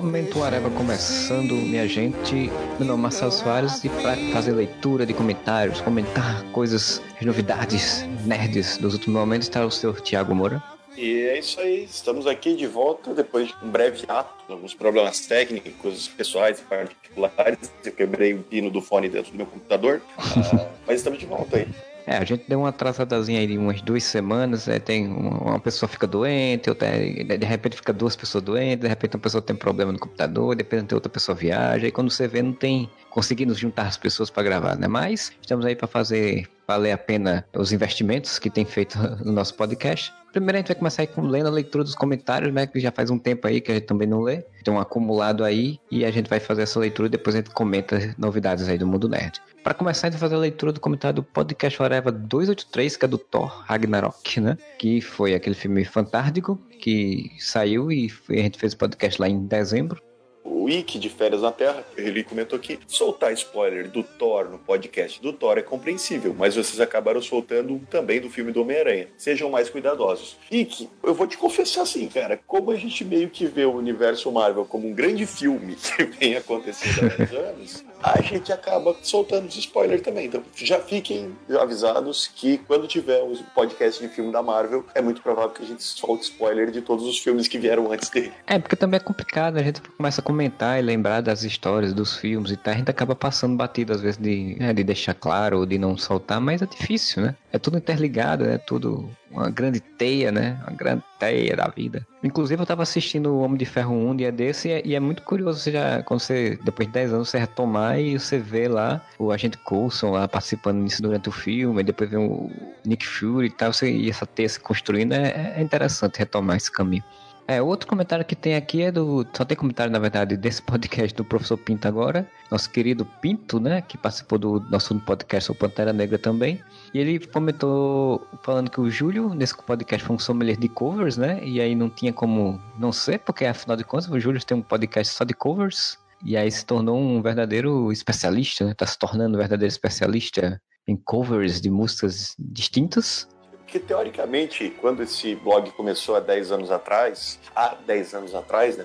Momento Areva começando, minha gente. Meu nome é Marcelo Soares e para fazer leitura de comentários, comentar coisas, novidades, nerds dos últimos momentos, está o senhor Tiago Moura. E é isso aí, estamos aqui de volta depois de um breve ato, alguns problemas técnicos, pessoais e particulares. Eu quebrei o pino do fone dentro do meu computador, mas estamos de volta aí. É, a gente deu uma atrasadazinha aí de umas 2 semanas, né? Tem uma pessoa fica doente, outra, de repente fica 2 pessoas doentes, de repente uma pessoa tem problema no computador, de repente outra pessoa viaja, e quando você vê não tem conseguindo juntar as pessoas para gravar, né? Mas estamos aí para fazer valer a pena os investimentos que tem feito no nosso podcast. Primeiro a gente vai começar aí lendo a leitura dos comentários, né? Que já faz um tempo aí que a gente também não lê, tem um acumulado aí, e a gente vai fazer essa leitura e depois a gente comenta novidades aí do Mundo Nerd. Para começar, a gente vai fazer a leitura do comentário do podcast Areva 283, que é do Thor Ragnarok, né? Que foi aquele filme fantástico que saiu e a gente fez o podcast lá em dezembro. O Wiki de Férias na Terra, ele comentou aqui: soltar spoiler do Thor no podcast do Thor é compreensível, mas vocês acabaram soltando também do filme do Homem-Aranha. Sejam mais cuidadosos. Wiki, eu vou te confessar assim, cara, como a gente meio que vê o universo Marvel como um grande filme que vem acontecendo há 10 anos, a gente acaba soltando os spoilers também. Então já fiquem avisados que quando tiver um podcast de filme da Marvel, é muito provável que a gente solte spoiler de todos os filmes que vieram antes dele. É, porque também é complicado, a gente começa a comentar e lembrar das histórias, dos filmes e tal, a gente acaba passando batido às vezes de deixar claro ou de não soltar, mas é difícil, né? É tudo interligado, é tudo uma grande teia, né? Uma grande teia da vida. Inclusive eu tava assistindo o Homem de Ferro 1 um dia desse e é muito curioso, você já, quando você, depois de 10 anos, você retomar e você vê lá o Agente Coulson lá participando disso durante o filme, e depois vê o Nick Fury e tal, e essa teia se construindo, é interessante retomar esse caminho. É, outro comentário que tem aqui é do... Só tem comentário, na verdade, desse podcast do Professor Pinto agora. Nosso querido Pinto, né? Que participou do nosso podcast, o Pantera Negra também. E ele comentou falando que o Júlio, nesse podcast, foi um sommelier de covers, né? E aí não tinha como não ser, porque afinal de contas o Júlio tem um podcast só de covers. E aí se tornou um verdadeiro especialista, né? Tá se tornando um verdadeiro especialista em covers de músicas distintas. Porque, teoricamente, quando esse blog começou há 10 anos atrás, né,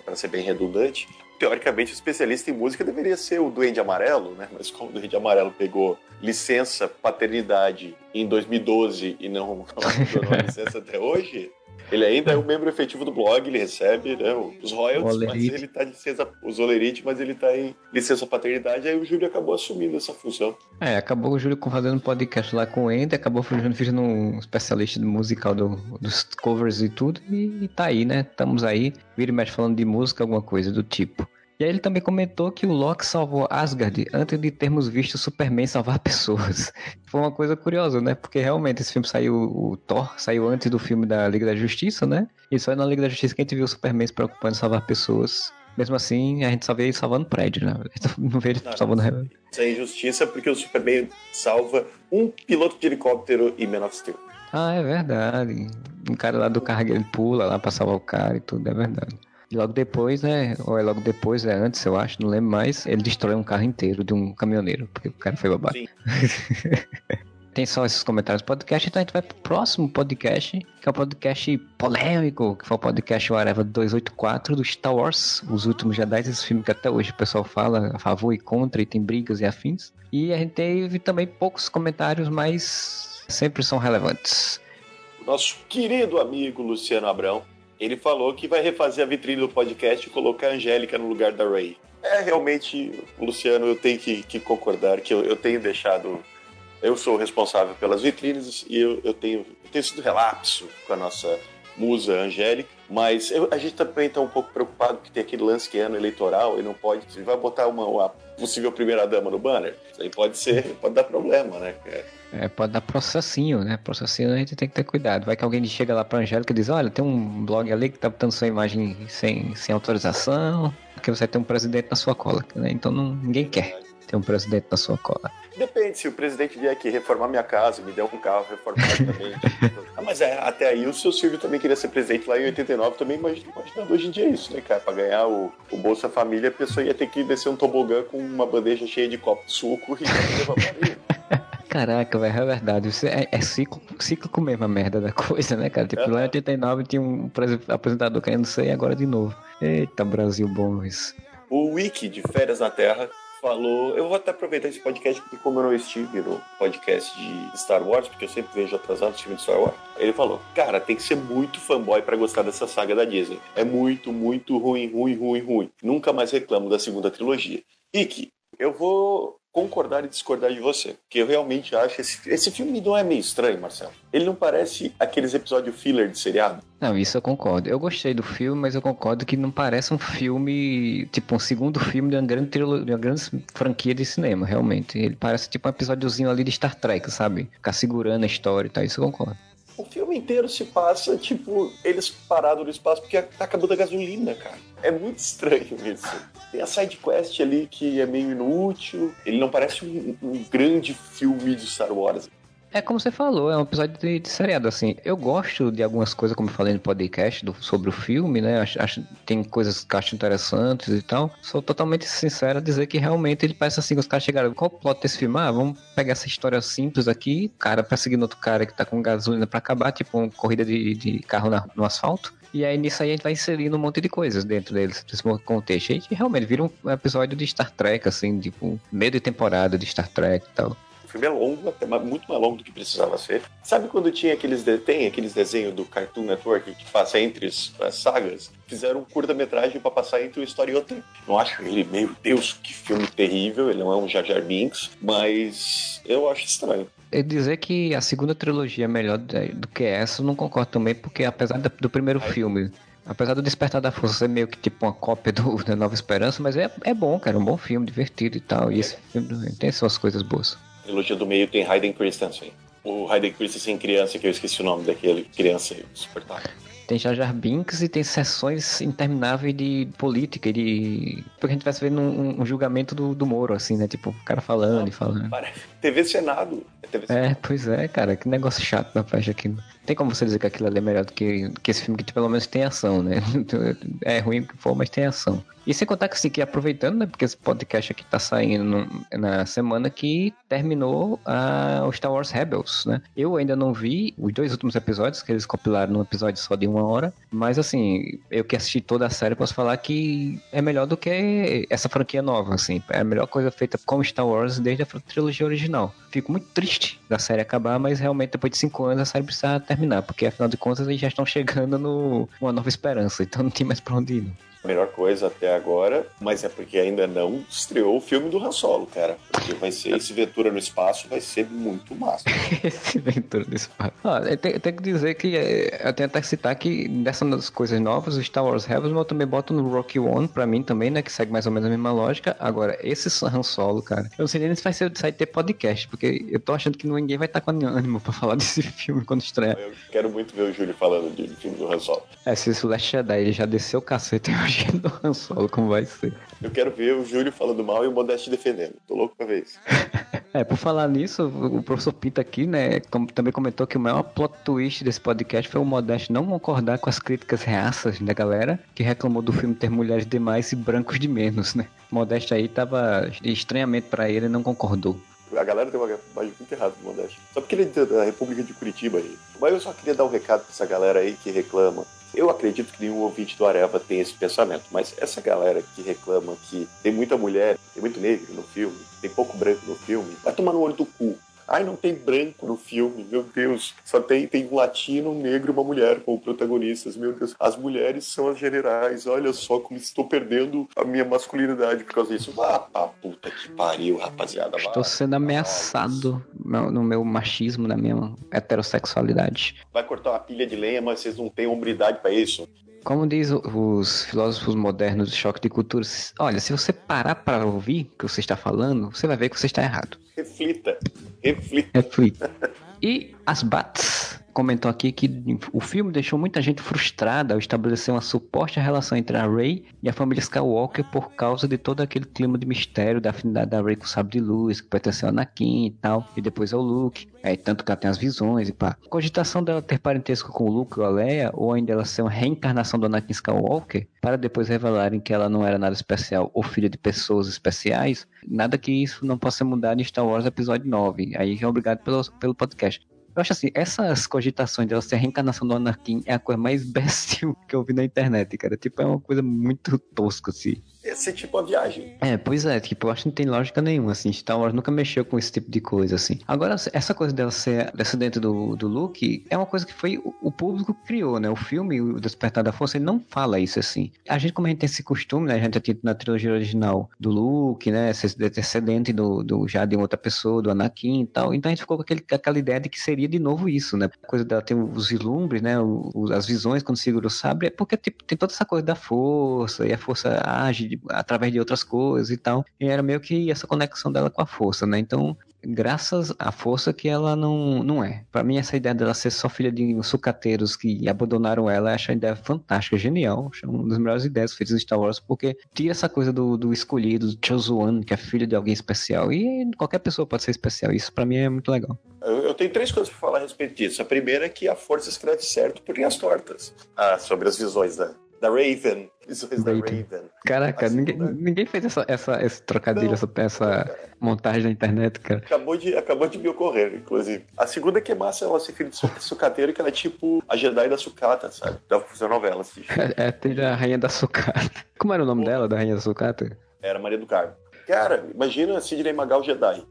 para ser bem redundante, teoricamente o especialista em música deveria ser o Duende Amarelo, né? Mas como o Duende Amarelo pegou licença paternidade em 2012 e não tornou licença até hoje, ele ainda é um membro efetivo do blog, ele recebe, né, os royalties, mas ele tá em licença, os Olerite, mas ele tá em licença paternidade, aí o Júlio acabou assumindo essa função. É, acabou o Júlio fazendo um podcast lá com o Ender, acabou fazendo um especialista musical dos covers e tudo, e tá aí, né? Estamos aí, vira e mexe falando de música, alguma coisa do tipo. E aí ele também comentou que o Loki salvou Asgard antes de termos visto o Superman salvar pessoas. Foi uma coisa curiosa, né? Porque realmente esse filme saiu, o Thor saiu antes do filme da Liga da Justiça, né? E só na Liga da Justiça que a gente viu o Superman se preocupando em salvar pessoas. Mesmo assim, a gente só vê ele salvando prédio, né? Não vê ele salvando... Isso é injustiça porque o Superman salva um piloto de helicóptero e Man of Steel. Ah, é verdade. Um cara lá do carro, ele pula lá pra salvar o cara e tudo, é verdade. E logo depois, né? Ou é logo depois, é antes, eu acho, não lembro mais. Ele destrói um carro inteiro de um caminhoneiro, porque o cara foi babado. Sim. Tem só esses comentários do podcast, então a gente vai pro próximo podcast, que é o podcast polêmico, que foi o podcast Areva 284 do Star Wars, Os Últimos Jedi, esse filme que até hoje o pessoal fala a favor e contra, e tem brigas e afins. E a gente teve também poucos comentários, mas sempre são relevantes. Nosso querido amigo Luciano Abrão, ele falou que vai refazer a vitrine do podcast e colocar a Angélica no lugar da Rey. É, realmente, Luciano, eu tenho que concordar que eu tenho deixado... Eu sou o responsável pelas vitrines e eu tenho sido relapso com a nossa musa Angélica, mas a gente também está um pouco preocupado porque tem aquele lance que é ano eleitoral, ele não pode, ele vai botar uma possível primeira-dama no banner, isso aí pode dar problema, né? Pode dar processinho, né? Processinho a gente tem que ter cuidado, vai que alguém chega lá para Angélica e diz, olha, tem um blog ali que tá botando sua imagem sem autorização, porque você tem um presidente na sua cola, né? Então ninguém quer ter um presidente na sua cola. Depende, se o presidente vier aqui reformar minha casa, me der um carro reformado também. Mas até aí o seu Silvio também queria ser presidente lá em 89 também, mas imaginando hoje em dia é isso, né, cara? Pra ganhar o Bolsa Família, a pessoa ia ter que descer um tobogã com uma bandeja cheia de copo de suco e levar pra ele. Caraca, velho, é verdade. É cíclico mesmo a merda da coisa, né, cara? Tipo, Lá em 89 tinha um apresentador querendo ser e agora de novo. Eita, Brasil bom isso. O Wiki de Férias na Terra falou, eu vou até aproveitar esse podcast porque como eu não estive no podcast de Star Wars, porque eu sempre vejo atrasado o time de Star Wars, ele falou, cara, tem que ser muito fanboy pra gostar dessa saga da Disney, é muito, muito ruim, nunca mais reclamo da segunda trilogia. Rick, eu vou concordar e discordar de você, porque eu realmente acho, esse filme não é meio estranho, Marcelo, ele não parece aqueles episódios filler de seriado? Não, isso eu concordo. Eu gostei do filme, mas eu concordo que não parece um filme, tipo um segundo filme de uma grande franquia de cinema, realmente. Ele parece tipo um episódiozinho ali de Star Trek, sabe? Ficar segurando a história e tal, isso eu concordo. O filme inteiro se passa, tipo, eles parados no espaço porque tá acabando a gasolina, cara. É muito estranho isso. Tem a side quest ali que é meio inútil. Ele não parece um grande filme de Star Wars. É como você falou, é um episódio de seriado, assim. Eu gosto de algumas coisas, como eu falei no podcast sobre o filme, né? Tem coisas que acho interessantes e tal. Sou totalmente sincero a dizer que realmente ele parece assim, os caras chegaram, qual o plot desse filme? Ah, vamos pegar essa história simples aqui, cara perseguindo outro cara que tá com gasolina pra acabar, tipo uma corrida de carro no asfalto. E aí, nisso aí, a gente vai inserindo um monte de coisas dentro deles, desse contexto. E realmente vira um episódio de Star Trek, assim, tipo, meio de temporada de Star Trek e tal. O filme é longo, até muito mais longo do que precisava ser. Sabe quando tinha aqueles desenhos do Cartoon Network que passa entre as sagas? Fizeram um curta-metragem pra passar entre uma história e outra. Não acho ele, meu Deus, que filme terrível, ele não é um Jar Jar Binks, mas eu acho estranho. Eu dizer que a segunda trilogia é melhor do que essa, eu não concordo também, porque apesar do primeiro filme... Apesar do Despertar da Força ser meio que tipo uma cópia da Nova Esperança, mas é bom, cara, um bom filme, divertido e tal. E esse filme tem suas coisas boas. A trilogia do meio tem Hayden Christensen. O Hayden Christensen criança, que eu esqueci o nome daquele criança aí, super taca. Tem Jar Jar Binks e tem sessões intermináveis de política, porque a gente vai se vendo um julgamento do Moro, assim, né? Tipo, o cara falando e falando. TV Senado. É, pois é, cara. Que negócio chato da faixa aqui. Não tem como você dizer que aquilo ali é melhor do que esse filme que pelo menos tem ação, né? É ruim que for, mas tem ação. E sem contar que, assim, que aproveitando, né? Porque esse podcast aqui tá saindo na semana que terminou o Star Wars Rebels, né? Eu ainda não vi os 2 últimos episódios, que eles compilaram num episódio só de 1 hora. Mas, assim, eu que assisti toda a série, posso falar que é melhor do que essa franquia nova, assim. É a melhor coisa feita com Star Wars desde a trilogia original. Fico muito triste da série acabar, mas realmente depois de 5 anos a série precisa terminar, porque afinal de contas eles já estão chegando numa Nova Esperança, então não tem mais pra onde ir, não. Melhor coisa até agora, mas é porque ainda não estreou o filme do Han Solo, cara. Porque vai ser esse Ventura no Espaço, vai ser muito massa. Esse Ventura no Espaço. Eu tenho que dizer que eu tenho até que citar que dessas coisas novas, o Star Wars Rebels, eu também boto no Rocky One pra mim também, né? Que segue mais ou menos a mesma lógica. Agora, esse Han Solo, cara, eu não sei nem se vai ter podcast, porque eu tô achando que ninguém vai estar com ânimo pra falar desse filme quando estreia. Eu quero muito ver o Júlio falando do filme do Han Solo. Se o Last Jedi ele já desceu o cacete, eu acho que não Han Solo, como vai ser. Eu quero ver o Júlio falando mal e o Modeste defendendo. Tô louco pra ver isso. Por falar nisso, o professor Pinto aqui, né, também comentou que o maior plot twist desse podcast foi o Modeste não concordar com as críticas reaças da galera que reclamou do filme ter mulheres demais e brancos de menos, né. O Modeste aí tava estranhamente pra ele e não concordou. A galera tem uma imagem muito errada do Modeste. Só porque ele é da República de Curitiba aí. Mas eu só queria dar um recado pra essa galera aí que reclama. Eu acredito que nenhum ouvinte do Areva tem esse pensamento, mas essa galera que reclama que tem muita mulher, tem muito negro no filme, tem pouco branco no filme, vai tomar no olho do cu. Ai, não tem branco no filme, meu Deus. Só tem um latino, um negro e uma mulher como protagonistas, meu Deus. As mulheres são as generais, olha só como estou perdendo a minha masculinidade por causa disso. Ah, puta que pariu, rapaziada. Estou sendo ameaçado no meu machismo, na minha heterossexualidade. Vai cortar uma pilha de lenha, mas vocês não têm hombridade pra isso. Como diz os filósofos modernos do choque de culturas, olha, se você parar para ouvir o que você está falando, você vai ver que você está errado. Reflita. E as Bats comentou aqui que o filme deixou muita gente frustrada ao estabelecer uma suposta relação entre a Rey e a família Skywalker por causa de todo aquele clima de mistério da afinidade da Rey com o Sabre de Luz, que pertenceu a Anakin e tal, e depois ao Luke, tanto que ela tem as visões e pá. A cogitação dela ter parentesco com o Luke ou a Leia, ou ainda ela ser uma reencarnação do Anakin Skywalker, para depois revelarem que ela não era nada especial ou filha de pessoas especiais, nada que isso não possa mudar em Star Wars Episódio 9. Aí é obrigado pelo podcast. Eu acho assim, essas cogitações dela ser a reencarnação do Anakin é a coisa mais bestil que eu vi na internet, cara. Tipo, é uma coisa muito tosca, assim. Esse tipo de viagem. Eu acho que não tem lógica nenhuma, assim. Star Wars nunca mexeu com esse tipo de coisa, assim. Agora, essa coisa dela ser descendente do Luke é uma coisa que foi o público criou, né? O filme, o Despertar da Força, ele não fala isso, assim. A gente, como a gente tem esse costume, né? A gente já tinha na trilogia original do Luke, né? Ser descendente já de outra pessoa, do Anakin e tal. Então, a gente ficou com aquela ideia de que seria de novo isso, né? A coisa dela ter os vislumbres, né? As visões quando segura o sabre, é porque tipo, tem toda essa coisa da força, e a força age através de outras coisas e tal, e era meio que essa conexão dela com a força, né? Então, graças à força que ela não é. Pra mim, essa ideia dela ser só filha de sucateiros que abandonaram ela, eu acho a ideia fantástica, genial. Acho uma das melhores ideias feitas em Star Wars, porque tira essa coisa do escolhido, do Chosen One, que é filho de alguém especial, e qualquer pessoa pode ser especial. Isso pra mim é muito legal. Eu tenho três coisas pra falar a respeito disso. A primeira é que a força escreve certo por linhas tortas. Ah, sobre as visões da Raven. Visões da Raven. Caraca, ninguém fez esse trocadilho, essa montagem na internet, cara. Acabou de me ocorrer, inclusive. A segunda é que é massa ela ser filha de sucateiro, que ela é tipo a Jedi da sucata, sabe? Da função novela, assim. Tem a Rainha da Sucata. Como era o nome dela, da Rainha da Sucata? Era Maria do Carmo. Cara, imagina a Sidney Magal Jedi.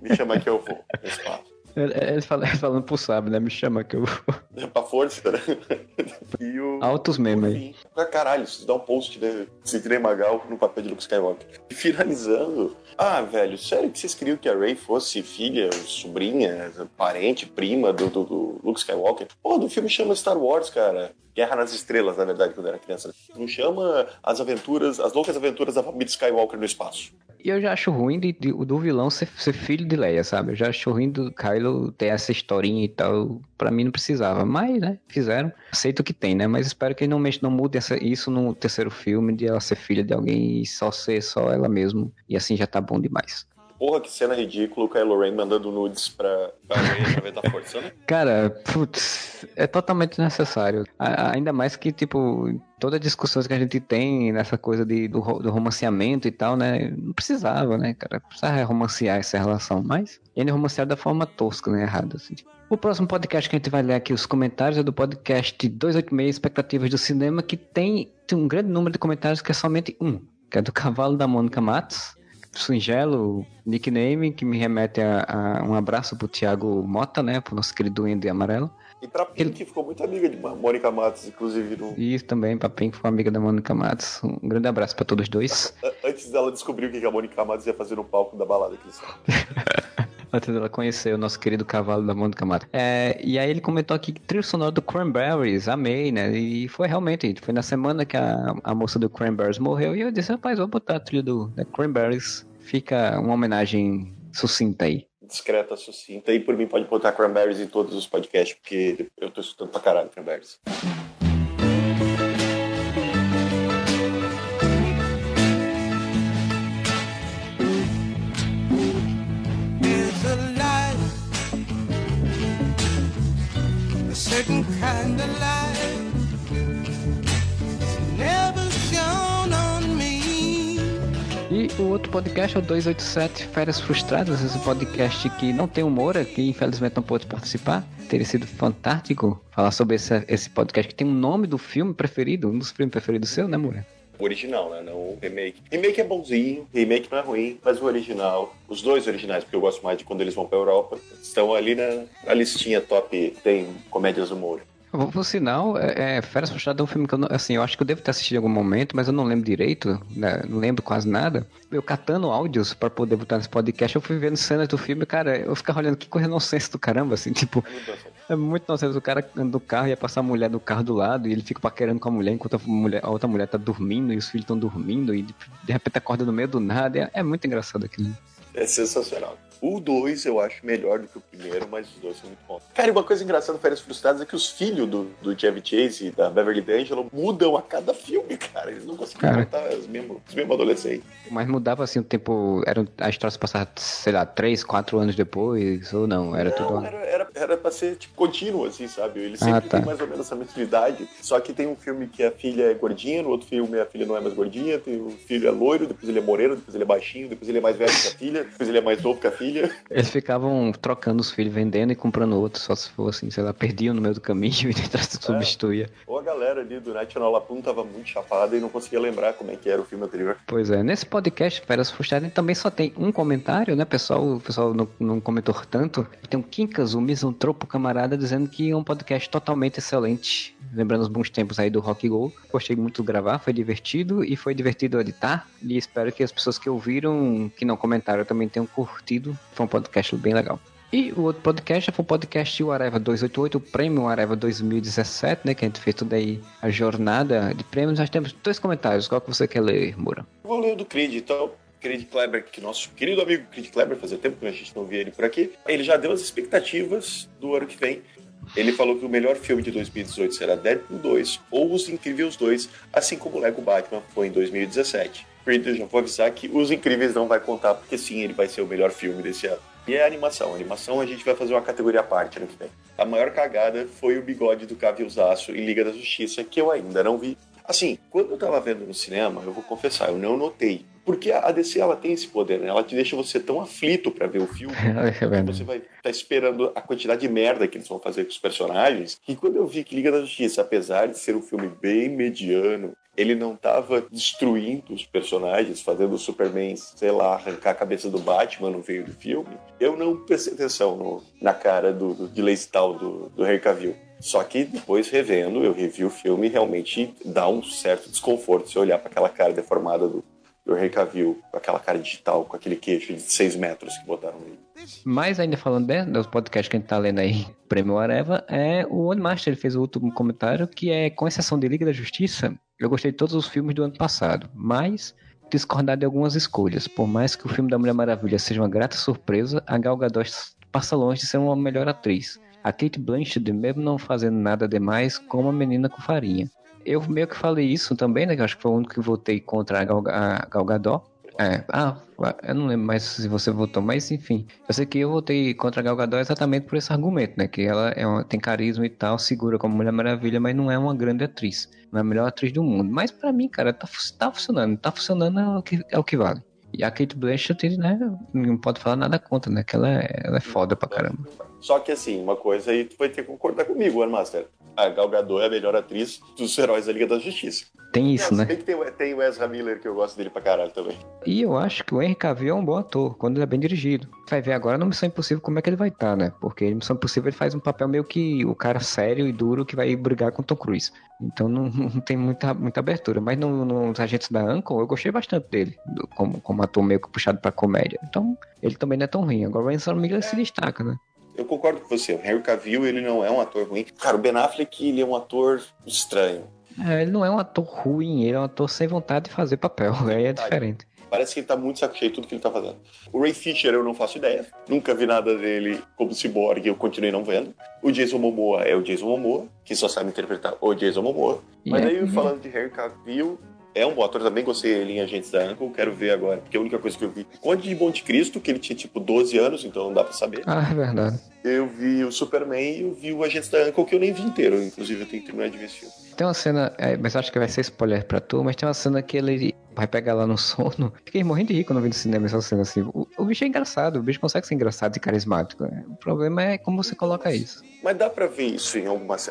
Me chamar que eu vou nesse papo. Ele falando pro sábio, né? Me chama que eu vou. É pra força, né? E altos memes aí. Caralho, isso dá um post, né? Sidney Magal no papel de Luke Skywalker. E finalizando. Ah, velho, sério que vocês queriam que a Rey fosse filha, sobrinha, parente, prima do Luke Skywalker? Pô, do filme chama Star Wars, cara. Guerra nas Estrelas, na verdade, quando eu era criança. Não chama as loucas aventuras da família Skywalker no espaço. E eu já acho ruim do vilão ser filho de Leia, sabe? Eu já acho ruim do Kylo ter essa historinha e tal. Pra mim não precisava, mas, né, fizeram. Aceito o que tem, né? Mas espero que ele não mude isso no terceiro filme, de ela ser filha de alguém e só ser ela mesma. E assim já tá bom demais. Porra, que cena ridícula, o Kylo Ren mandando nudes pra Rey através da força, né? Cara, putz, é totalmente necessário. Ainda mais que, tipo, todas as discussões que a gente tem nessa coisa do romanceamento e tal, né? Não precisava, né, cara? Precisava romancear essa relação, mas ele romancear da forma tosca, né? Errada, assim. O próximo podcast que a gente vai ler aqui, os comentários, é do podcast 286, Expectativas do Cinema, que tem um grande número de comentários que é somente um, que é do Cavalo da Mônica Matos. Singelo nickname que me remete a um abraço pro Thiago Mota, né? Pro nosso querido Duende Amarelo. E pra Pink, que ficou muito amiga de Mônica Matos, inclusive. Isso também, pra Pink, foi amiga da Mônica Matos. Um grande abraço pra todos dois. Antes dela descobrir o que a Mônica Matos ia fazer no palco da balada aqui. Antes dela conhecer o nosso querido Cavalo da Mônica Matos. E aí ele comentou aqui que trilha sonora do Cranberries, amei, né? E foi realmente, foi na semana que a moça do Cranberries morreu, e eu disse, rapaz, vou botar a trilha da Cranberries, fica uma homenagem sucinta aí. Discreta, sucinta, e por mim pode botar Cranberries em todos os podcasts, porque eu tô escutando pra caralho Cranberries. Certain kind of life never shone on me. E o outro podcast é o 287 Férias Frustradas, esse podcast que não tem humor, que infelizmente não pôde participar. Teria sido fantástico falar sobre esse podcast que tem o nome do filme preferido, um dos filmes preferidos seu, né, Moura? O original, né? Não o remake. Remake é bonzinho, remake não é ruim, mas o original, os dois originais, porque eu gosto mais de quando eles vão pra Europa, estão ali na listinha top, tem comédias do humor. Por sinal, Férias Frustradas é um filme que eu acho que eu devo ter assistido em algum momento, mas eu não lembro direito, né? Não lembro quase nada. Eu catando áudios pra poder botar nesse podcast, eu fui vendo cenas do filme, cara, eu ficava olhando que coisa inocente do caramba, assim, tipo... É muito inocente, o cara anda no carro, ia passar a mulher do carro do lado, e ele fica paquerando com a mulher, enquanto a outra mulher tá dormindo, e os filhos estão dormindo, e de repente acorda no meio do nada, é muito engraçado aquilo. É sensacional. O 2 eu acho melhor do que o primeiro, mas os dois são muito bons. Cara, uma coisa engraçada do Férias Frustradas é que os filhos do Chevy Chase e da Beverly D'Angelo mudam a cada filme, cara. Eles não conseguem matar os mesmos adolescentes. Mas mudava assim o tempo. A história se passava, sei lá, 3-4 anos depois, ou não? Era não, tudo. Era pra ser tipo contínuo, assim, sabe? Eles sempre têm mais ou menos essa mentalidade. Só que tem um filme que a filha é gordinha, no outro filme a filha não é mais gordinha, tem o filho é loiro, depois ele é moreno, depois ele é baixinho, depois ele é mais velho que a filha, depois ele é mais novo que a filha. Eles ficavam trocando os filhos, vendendo e comprando outros, só se for assim, sei lá, perdiam no meio do caminho e tentavam substituir. Ou a galera ali do National Lapoon tava muito chapada e não conseguia lembrar como é que era o filme anterior. Pois é, nesse podcast, Férias Frustradas, também só tem um comentário, né, pessoal? O pessoal não comentou tanto. Tem um Quincas, um misantropo camarada, dizendo que é um podcast totalmente excelente. Lembrando os bons tempos aí do Rock Go. Gostei muito de gravar, foi divertido e foi divertido editar. E espero que as pessoas que ouviram, que não comentaram, também tenham curtido. Foi um podcast bem legal. E o outro podcast foi o podcast O Areva 288, o prêmio Areva 2017, né? Que a gente fez tudo aí, a jornada de prêmios. Nós temos 2 comentários. Qual que você quer ler, Moura? Eu vou ler o do Creed, então. Creed Kleber, que nosso querido amigo Creed Kleber, fazia tempo que a gente não via ele por aqui. Ele já deu as expectativas do ano que vem. Ele falou que o melhor filme de 2018 será Deadpool 2 ou Os Incríveis 2, assim como Lego Batman foi em 2017. Creed, eu já vou avisar que Os Incríveis não vai contar, porque sim, ele vai ser o melhor filme desse ano. E é animação. A animação a gente vai fazer uma categoria à parte ano que vem. A maior cagada foi o bigode do Cavilzaço em Liga da Justiça, que eu ainda não vi. Assim, quando eu tava vendo no cinema, eu vou confessar, eu não notei. Porque a DC, ela tem esse poder, né? Ela te deixa você tão aflito pra ver o filme que você vai estar esperando a quantidade de merda que eles vão fazer com os personagens. E quando eu vi que Liga da Justiça, apesar de ser um filme bem mediano, ele não tava destruindo os personagens, fazendo o Superman, sei lá, arrancar a cabeça do Batman no meio do filme, eu não prestei atenção na cara de Leistal do Henry Cavill. Só que depois revendo, eu revi o filme e realmente dá um certo desconforto se olhar pra aquela cara deformada do Henry Cavill, com aquela cara digital, com aquele queixo de 6 metros que botaram nele. Mas ainda falando dos podcasts que a gente tá lendo aí, Prêmio Areva, o One Master, ele fez o último comentário, que é, com exceção de Liga da Justiça, eu gostei de todos os filmes do ano passado, mas discordar de algumas escolhas. Por mais que o filme da Mulher Maravilha seja uma grata surpresa, a Gal Gadot passa longe de ser uma melhor atriz. A Cate Blanchett, mesmo não fazendo nada demais, como a menina com farinha. Eu meio que falei isso também, né? Que eu acho que foi o único que votei contra a Gal Gadot. Eu não lembro mais se você votou, mas enfim. Eu sei que eu votei contra a Gal Gadot exatamente por esse argumento, né? Que ela tem carisma e tal, segura como Mulher Maravilha, mas não é uma grande atriz. Não é a melhor atriz do mundo. Mas pra mim, cara, tá funcionando é o que vale. E a Cate Blanchett, né, não pode falar nada contra, né, que ela é foda pra caramba. Só que assim, uma coisa aí tu vai ter que concordar comigo, One Master. A Gal Gadot é a melhor atriz dos heróis da Liga da Justiça. Tem isso, né? Tem o Ezra Miller, que eu gosto dele pra caralho também. E eu acho que o Henry Cavill é um bom ator, quando ele é bem dirigido. Vai ver agora no Missão Impossível como é que ele vai estar, né? Porque em Missão Impossível ele faz um papel meio que o cara sério e duro que vai brigar com o Tom Cruise. Então não tem muita abertura. Mas nos Agentes da Uncle eu gostei bastante dele, como ator meio que puxado pra comédia. Então ele também não é tão ruim. Agora o Ezra Miller se destaca, né? Eu concordo com você. O Henry Cavill, ele não é um ator ruim. Cara, o Ben Affleck, ele é um ator estranho. Ele não é um ator ruim, ele é um ator sem vontade de fazer papel. Aí é diferente. Parece que ele tá muito saco cheio de tudo que ele tá fazendo. O Ray Fisher, eu não faço ideia. Nunca vi nada dele como Cyborg, eu continuei não vendo. O Jason Momoa é o Jason Momoa, que só sabe interpretar o Jason Momoa. Mas aí, falando de Henry Cavill... É um bom ator, também gostei dele em Agentes da Uncle, quero ver agora, porque a única coisa que eu vi... Conde de Monte Cristo, que ele tinha tipo 12 anos, então não dá pra saber. Ah, é verdade. Eu vi o Superman e eu vi o Agentes da Uncle, que eu nem vi inteiro, inclusive eu tenho que terminar de ver esse filme. Tem uma cena, mas acho que vai ser spoiler pra tu, mas tem uma cena que ele vai pegar lá no sono. Fiquei morrendo de rir quando eu vi no cinema essa cena assim. O bicho é engraçado, o bicho consegue ser engraçado e carismático, né? O problema é como você coloca isso. Mas dá pra ver isso em algumas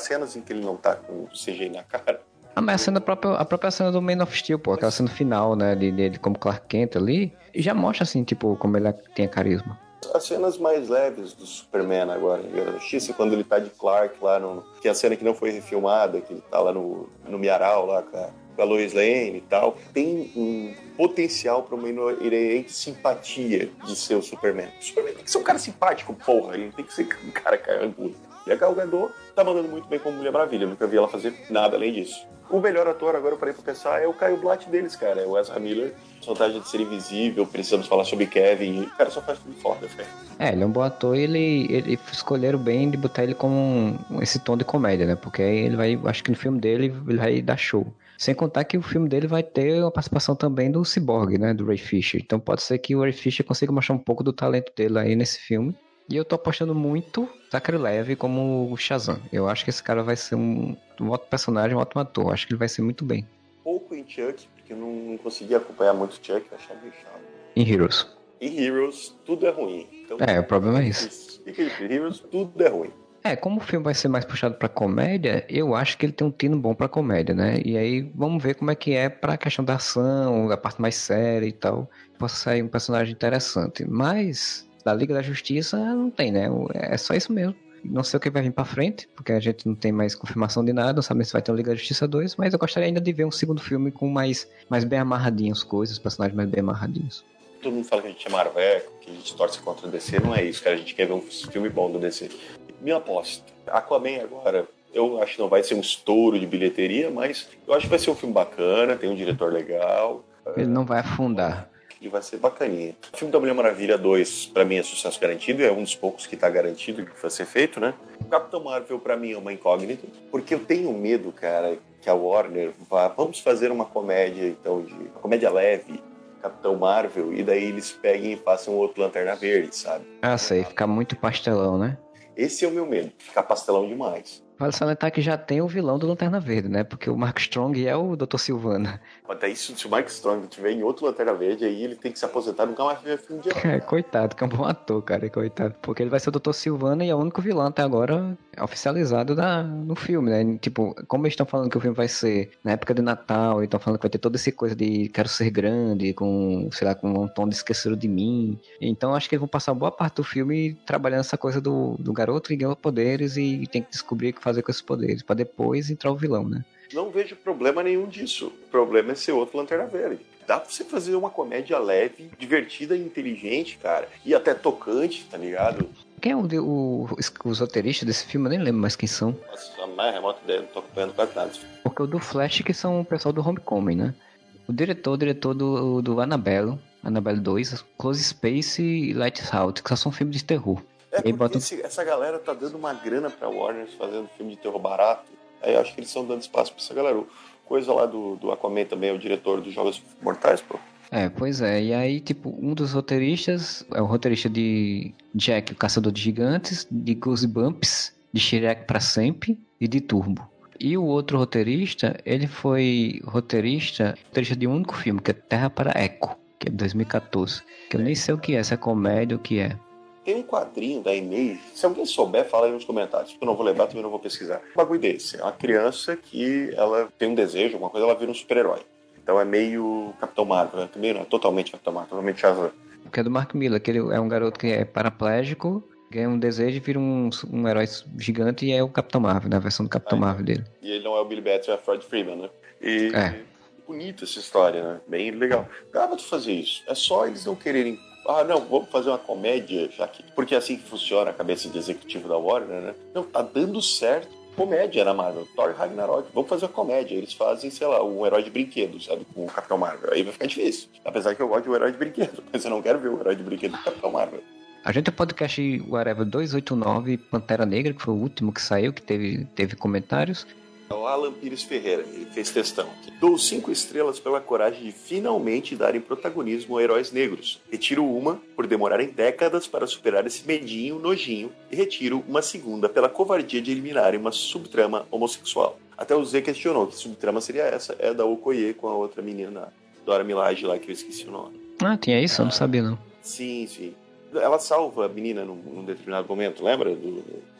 cenas em que ele não tá com CGI na cara. Ah, mas a própria cena do Man of Steel, pô, aquela cena final, né, dele como Clark Kent ali, já mostra, assim, tipo, como ele tem carisma. As cenas mais leves do Superman agora, Justiça, quando ele tá de Clark lá, que é a cena que não foi refilmada, que ele tá lá no Miaral, lá com a Lois Lane e tal, tem um potencial pra uma inerente simpatia de ser o Superman. O Superman tem que ser um cara simpático, porra, ele tem que ser um cara carangudo. E a Gal Gadot tá mandando muito bem como Mulher Maravilha, eu nunca vi ela fazer nada além disso. O melhor ator, agora eu parei pra pensar, é o Kyle Blatt deles, cara, é o Ezra Miller. Vantagem de ser invisível, precisamos falar sobre Kevin, o cara só faz tudo foda, velho. É, ele é um bom ator e ele escolheram bem de botar ele com esse tom de comédia, né, porque ele vai, acho que no filme dele, ele vai dar show. Sem contar que o filme dele vai ter uma participação também do Cyborg, né, do Ray Fisher, então pode ser que o Ray Fisher consiga mostrar um pouco do talento dele aí nesse filme. E eu tô apostando muito Zachary Levi como o Shazam. Eu acho que esse cara vai ser um ótimo personagem, um ótimo ator. Acho que ele vai ser muito bem. Pouco em Chuck, porque eu não consegui acompanhar muito Chuck, eu achava meio chato. Em Heroes. Em Heroes, tudo é ruim. Então, o problema é isso. Em Heroes, tudo é ruim. É, como o filme vai ser mais puxado pra comédia, eu acho que ele tem um tino bom pra comédia, né? E aí vamos ver como é que é pra questão da ação, a parte mais séria e tal. Possa sair um personagem interessante. Mas... da Liga da Justiça não tem, né? É só isso mesmo. Não sei o que vai vir pra frente, porque a gente não tem mais confirmação de nada, não sabe se vai ter uma Liga da Justiça 2, mas eu gostaria ainda de ver um segundo filme com mais bem amarradinhos coisas, personagens mais bem amarradinhos. Todo mundo fala que a gente é Marveco, que a gente torce contra o DC, não é isso, cara. A gente quer ver um filme bom do DC. Minha aposta, Aquaman agora, eu acho que não vai ser um estouro de bilheteria, mas eu acho que vai ser um filme bacana, tem um diretor legal. Ele não vai afundar. E vai ser bacaninha. O filme da Mulher Maravilha 2, pra mim, é sucesso garantido. É um dos poucos que tá garantido que vai ser feito, né? O Capitão Marvel, pra mim, é uma incógnita. Porque eu tenho medo, cara, que a Warner vá... Vamos fazer uma comédia, então, uma comédia leve, Capitão Marvel, e daí eles peguem e façam outro Lanterna Verde, sabe? Ah, sei. Ficar muito pastelão, né? Esse é o meu medo. Ficar pastelão demais. Vale salientar que já tem o vilão do Lanterna Verde, né? Porque o Mark Strong é o Dr. Silvana. Até isso, se o Mark Strong tiver em outro Lanterna Verde, aí ele tem que se aposentar, nunca mais ver filme de herói. Coitado, que é um bom ator, cara, coitado. Porque ele vai ser o Dr. Silvana e é o único vilão até agora oficializado no filme, né? Tipo, como eles estão falando que o filme vai ser na época de Natal, e estão falando que vai ter toda essa coisa de quero ser grande, com, sei lá, com um tom de esqueceram de mim. Então acho que eles vão passar boa parte do filme trabalhando essa coisa do garoto que ganha poderes e tem que descobrir que fazer com esses poderes, pra depois entrar o vilão, né? Não vejo problema nenhum disso. O problema é ser outro Lanterna Verde. Dá pra você fazer uma comédia leve, divertida e inteligente, cara. E até tocante, tá ligado? Quem é os roteiristas desse filme? Eu nem lembro mais quem são. Nossa, a mais remota ideia, não tô acompanhando quase nada. Porque o do Flash, que são o pessoal do Homecoming, né? O diretor do Annabelle 2, Close Space e Lights Out, que só são filmes de terror. É porque essa galera tá dando uma grana pra Warner fazendo filme de terror barato. Aí eu acho que eles estão dando espaço pra essa galera. Coisa lá do Aquaman também, é o diretor dos Jogos Mortais, pô. É, pois é. E aí, tipo, um dos roteiristas é o roteirista de Jack, o Caçador de Gigantes, de Goosebumps, de Shrek pra Sempre e de Turbo. E o outro roteirista, ele foi roteirista de um único filme, que é Terra para Echo, que é de 2014. Que eu nem sei o que é, se é comédia ou o que é. Tem um quadrinho da Image, se alguém souber, fala aí nos comentários, porque eu não vou lembrar, também não vou pesquisar. Um bagulho desse, é uma criança que ela tem um desejo, alguma coisa, ela vira um super-herói. Então é meio Capitão Marvel, né? Também não é totalmente Capitão Marvel, totalmente Shazam. Porque é do Mark Millar, que ele é um garoto que é paraplégico, ganha um desejo e vira um herói gigante e é o Capitão Marvel, né? A versão do Capitão Marvel dele. E ele não é o Billy Batson, é o Fred Freeman, né? Bonita essa história, né? Bem legal. Dá pra tu fazer isso. É só eles não quererem... Ah, não, vamos fazer uma comédia, já que... Porque é assim que funciona a cabeça de executivo da Warner, né? Não, tá dando certo. Comédia na Marvel. Thor Ragnarok. Vamos fazer uma comédia. Eles fazem, sei lá, um herói de brinquedo, sabe? Com o Capitão Marvel. Aí vai ficar difícil. Apesar que eu gosto de um herói de brinquedo. Mas eu não quero ver o herói de brinquedo do Capitão Marvel. A gente tem o podcast Whatever 289, Pantera Negra, que foi o último que saiu, que teve comentários. O Alan Pires Ferreira, ele fez textão. Dou 5 estrelas pela coragem de finalmente darem protagonismo a heróis negros. Retiro uma por demorarem décadas para superar esse medinho, nojinho. E retiro uma segunda pela covardia de eliminarem uma subtrama homossexual. Até o Z questionou que subtrama seria essa. É da Okoye com a outra menina, Dora Milaje lá, que eu esqueci o nome. Ah, tinha isso? Eu não sabia não. Sim, sim. Ela salva a menina num determinado momento, lembra?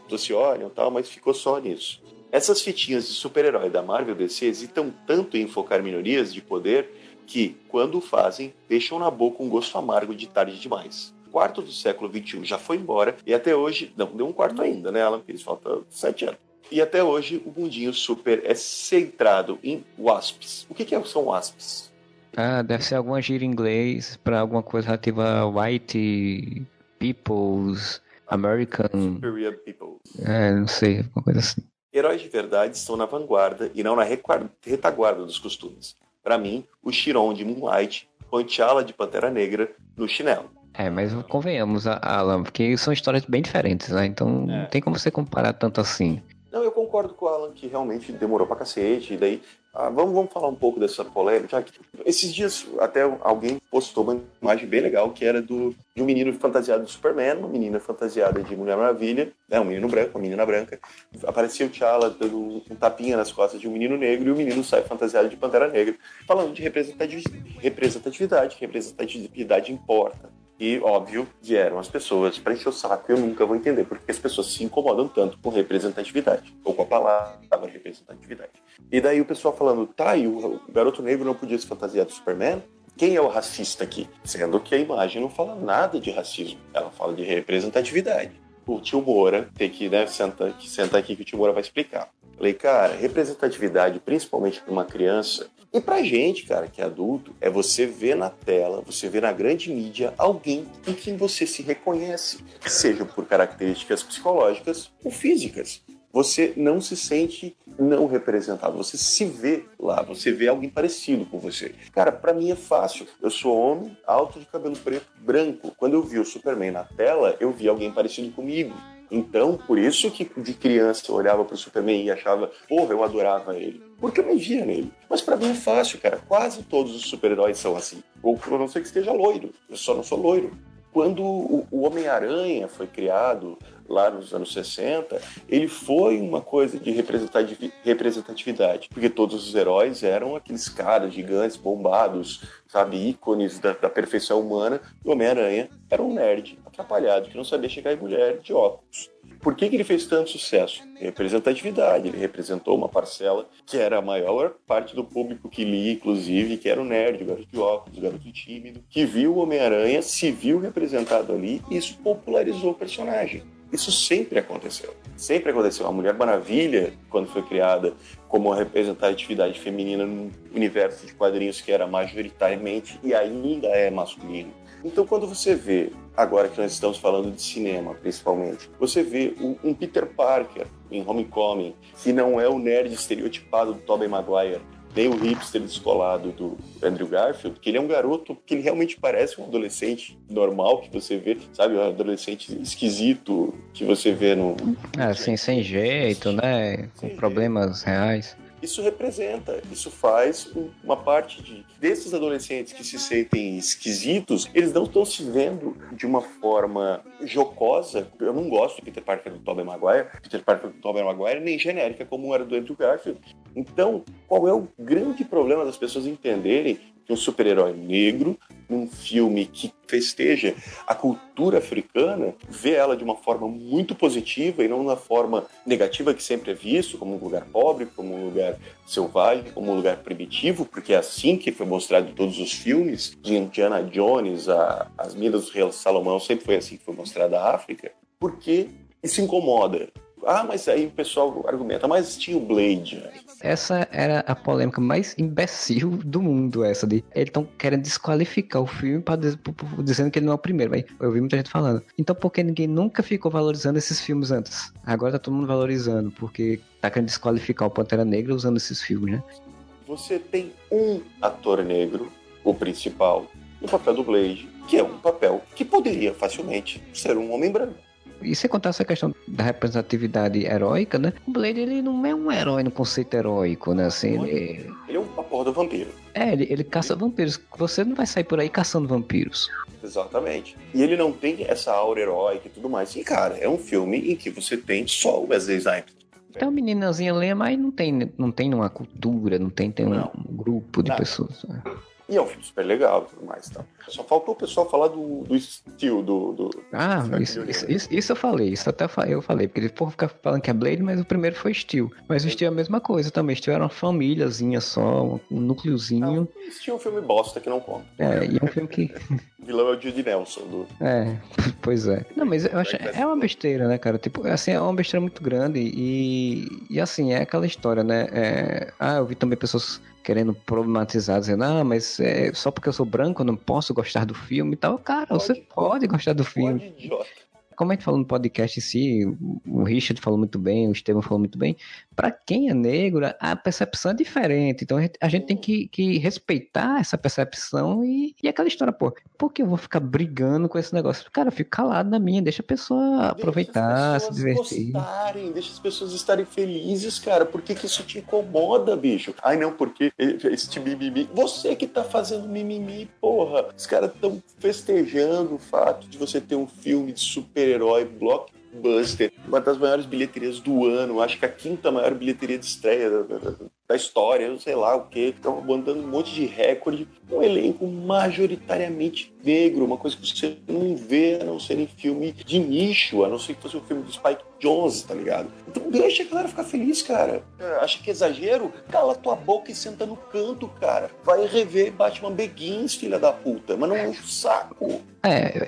Do Ciorion e tal, mas ficou só nisso. Essas fitinhas de super-herói da Marvel e DC hesitam tanto em enfocar minorias de poder que, quando o fazem, deixam na boca um gosto amargo de tarde demais. O quarto do século XXI já foi embora e até hoje... Não, deu um quarto ainda, né, Alan Pires? Falta 7 anos. E até hoje o mundinho super é centrado em wasps. O que são wasps? Ah, deve ser alguma gíria em inglês para alguma coisa relativa a white peoples, American... Superior people. É, não sei, alguma coisa assim. Heróis de verdade estão na vanguarda e não na retaguarda dos costumes. Para mim, o Chiron de Moonlight, o T'Challa de Pantera Negra no chinelo. É, mas convenhamos, Alan, porque são histórias bem diferentes, né? Então não tem como você comparar tanto assim. Não, eu concordo com o Alan que realmente demorou pra cacete, e daí... Vamos falar um pouco dessa polêmica. Esses dias até alguém postou uma imagem bem legal que era de um menino fantasiado de Superman, uma menina fantasiada de Mulher Maravilha, né, um menino branco, uma menina branca. Aparecia o T'Challa dando um tapinha nas costas de um menino negro e o menino sai fantasiado de Pantera Negra. Falando de representatividade, representatividade importa. E, óbvio, vieram as pessoas para encher o saco. Eu nunca vou entender porque as pessoas se incomodam tanto com representatividade, ou com a palavra representatividade. E daí o pessoal falando, tá, e o garoto negro não podia se fantasiar do Superman? Quem é o racista aqui? Sendo que a imagem não fala nada de racismo, ela fala de representatividade. O Tio Moura tem que, né, sentar aqui que o Tio Moura vai explicar. Falei, cara, representatividade, principalmente para uma criança, e pra gente, cara, que é adulto, é você ver na tela, você ver na grande mídia alguém em quem você se reconhece, seja por características psicológicas ou físicas. Você não se sente não representado, você se vê lá, você vê alguém parecido com você. Cara, pra mim é fácil, eu sou homem, alto, de cabelo preto, branco. Quando eu vi o Superman na tela, eu vi alguém parecido comigo. Então, por isso que de criança eu olhava pro Superman e achava, porra, eu adorava ele. Porque eu me via nele. Mas pra mim é fácil, cara. Quase todos os super-heróis são assim. Ou a não ser que esteja loiro. Eu só não sou loiro. Quando o Homem-Aranha foi criado, lá nos anos 60, ele foi uma coisa de representatividade. Porque todos os heróis eram aqueles caras gigantes, bombados, sabe, ícones da perfeição humana. E o Homem-Aranha era um nerd atrapalhado, que não sabia chegar em mulher, de óculos. Por que ele fez tanto sucesso? Representatividade. Ele representou uma parcela que era a maior parte do público que lia, inclusive, que era o nerd, o garoto de óculos, o garoto tímido, que viu o Homem-Aranha, se viu representado ali, e isso popularizou o personagem. Isso sempre aconteceu. Sempre aconteceu. A Mulher Maravilha, quando foi criada como uma representatividade feminina num universo de quadrinhos que era majoritariamente e ainda é masculino. Então, quando você vê, agora que nós estamos falando de cinema, principalmente, você vê um Peter Parker em Homecoming, que não é o nerd estereotipado do Tobey Maguire, nem o hipster descolado do Andrew Garfield, que ele é um garoto que ele realmente parece um adolescente normal que você vê, sabe? Um adolescente esquisito que você vê no... Assim, sem jeito, né? Com problemas reais. Isso representa, isso faz uma parte desses adolescentes que se sentem esquisitos, eles não estão se vendo de uma forma jocosa. Eu não gosto do Peter Parker do Tobey Maguire, nem genérica como era do Andrew Garfield. Então, qual é o grande problema das pessoas entenderem que um super-herói negro, num filme que festeja a cultura africana, vê ela de uma forma muito positiva e não da forma negativa que sempre é visto, como um lugar pobre, como um lugar selvagem, como um lugar primitivo, porque é assim que foi mostrado em todos os filmes, de Indiana Jones, as Minas do Rei Salomão, sempre foi assim que foi mostrada a África, porque isso incomoda. Ah, mas aí o pessoal argumenta, mas tinha o Blade. Essa era a polêmica mais imbecil do mundo, essa de... Eles estão querendo desqualificar o filme dizendo que ele não é o primeiro. Mas eu vi muita gente falando. Então por que ninguém nunca ficou valorizando esses filmes antes? Agora tá todo mundo valorizando, porque tá querendo desqualificar o Pantera Negra usando esses filmes, né? Você tem um ator negro, o principal, no papel do Blade, que é um papel que poderia facilmente ser um homem branco. E sem contar essa questão da representatividade heróica, né? O Blade, ele não é um herói no conceito heróico, né? Assim, ele é uma porra do vampiro. É, ele caça vampiros. Você não vai sair por aí caçando vampiros. Exatamente. E ele não tem essa aura heróica e tudo mais. E, cara, é um filme em que você tem só o Wesley Snipes. Então a meninazinha lê, mas não tem uma cultura, não tem um grupo de pessoas. E é um filme super legal e tudo mais. Tá? Só faltou o pessoal falar do estilo do Ah, isso eu falei. Isso até eu falei. Porque eles ficam falando que é Blade, mas o primeiro foi Steel. Mas o Steel é a mesma coisa também. Steel era uma famíliazinha só, um núcleozinho. Ah, Steel é um filme bosta que não conta. É, e é um filme que... O vilão é o Judy Nelson. É, pois é. Não, mas eu acho... É uma besteira, né, cara? Tipo, assim, é uma besteira muito grande e assim, é aquela história, né? Eu vi também pessoas querendo problematizar, dizendo, mas só porque eu sou branco eu não posso gostar do filme e tal. Cara, você pode gostar do filme. Idiota. Como a gente falou no podcast em si, o Richard falou muito bem, o Estevam falou muito bem, pra quem é negro, a percepção é diferente, então a gente tem que respeitar essa percepção e aquela história, por que eu vou ficar brigando com esse negócio? Cara, eu fico calado na minha, deixa a pessoa aproveitar, se divertir. Deixa as pessoas estarem felizes, cara, por que que isso te incomoda, bicho? Ai não, porque esse mimimi, você que tá fazendo mimimi, porra, os caras tão festejando o fato de você ter um filme de super-herói, blockbuster, uma das maiores bilheterias do ano, acho que a 5ª maior bilheteria de estreia da história, eu sei lá o que, estão mandando um monte de recorde, um elenco majoritariamente negro, uma coisa que você não vê a não ser em filme de nicho, a não ser que fosse um filme do Spike Jonze, tá ligado? Então deixa a galera ficar feliz, cara. Acha que é exagero? Cala tua boca e senta no canto, cara. Vai rever Batman Begins, filha da puta, mas não é um saco.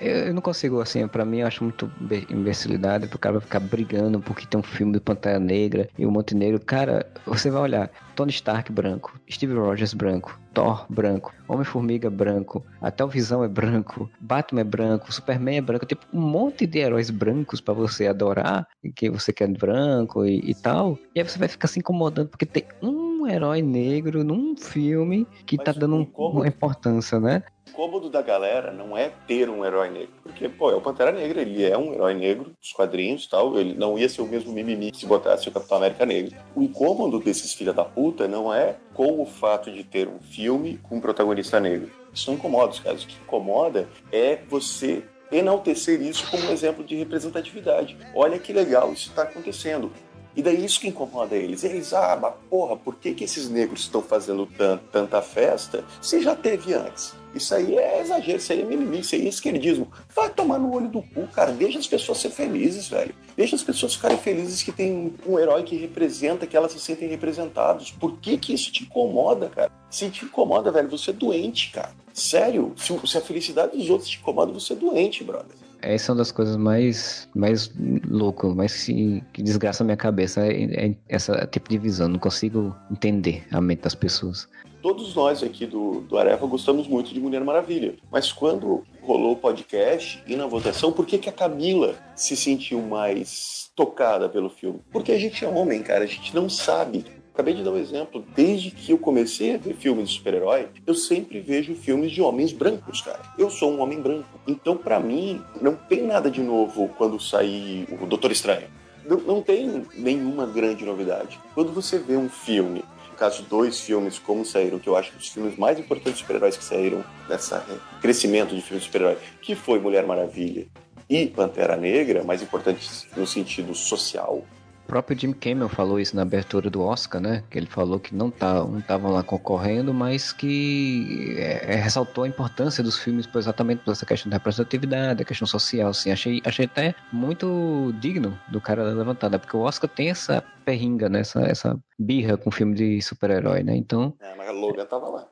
Eu não consigo, assim, pra mim eu acho muito imbecilidade pro cara ficar brigando porque tem um filme do Pantera Negra e o Montenegro, cara, você vai olhar Tony Stark branco, Steve Rogers branco, Thor branco, Homem-Formiga branco, até o Visão é branco, Batman é branco, Superman é branco, tipo um monte de heróis brancos pra você adorar, que você quer branco e tal, e aí você vai ficar se incomodando porque tem um herói negro num filme que mas tá dando uma importância, né? O cômodo da galera não é ter um herói negro, porque, é o Pantera Negra, ele é um herói negro, dos quadrinhos e tal, ele não ia ser o mesmo mimimi se botasse o Capitão América negro. O incômodo desses filha da puta não é com o fato de ter um filme com um protagonista negro. Isso não incomoda os caras. O que incomoda é você enaltecer isso como um exemplo de representatividade. Olha que legal, isso está acontecendo. E daí isso que incomoda eles. Eles, mas porra, por que esses negros estão fazendo tanta festa se já teve antes? Isso aí é exagero, isso aí é mimimi, isso aí é esquerdismo. Vai tomar no olho do cu, cara. Deixa as pessoas serem felizes, velho. Deixa as pessoas ficarem felizes que tem um herói que representa, que elas se sentem representadas. Por que isso te incomoda, cara? Se te incomoda, velho, você é doente, cara. Sério, se a felicidade dos outros te incomoda, você é doente, brother. Essa é uma das coisas mais loucas, mais que desgraça a minha cabeça, é essa tipo de visão. Não consigo entender a mente das pessoas. Todos nós aqui do Areva gostamos muito de Mulher Maravilha, mas quando rolou o podcast e na votação, por que a Camila se sentiu mais tocada pelo filme? Porque a gente é homem, cara, a gente não sabe. Acabei de dar um exemplo, desde que eu comecei a ver filmes de super-herói, eu sempre vejo filmes de homens brancos, cara. Eu sou um homem branco, então pra mim não tem nada de novo quando sair o Doutor Estranho. Não tem nenhuma grande novidade. Quando você vê um filme, no caso dois filmes como saíram, que eu acho que os filmes mais importantes de super-heróis que saíram nessa crescimento de filmes de super-herói, que foi Mulher Maravilha e Pantera Negra, mais importantes no sentido social. O próprio Jim Cameron falou isso na abertura do Oscar, né? Que ele falou que não estavam lá concorrendo, mas que ressaltou a importância dos filmes exatamente por essa questão da representatividade, a questão social, assim. Achei até muito digno do cara levantar, né? Porque o Oscar tem essa perringa, né? Essa birra com filme de super-herói, né? Então... mas a Logan tava lá.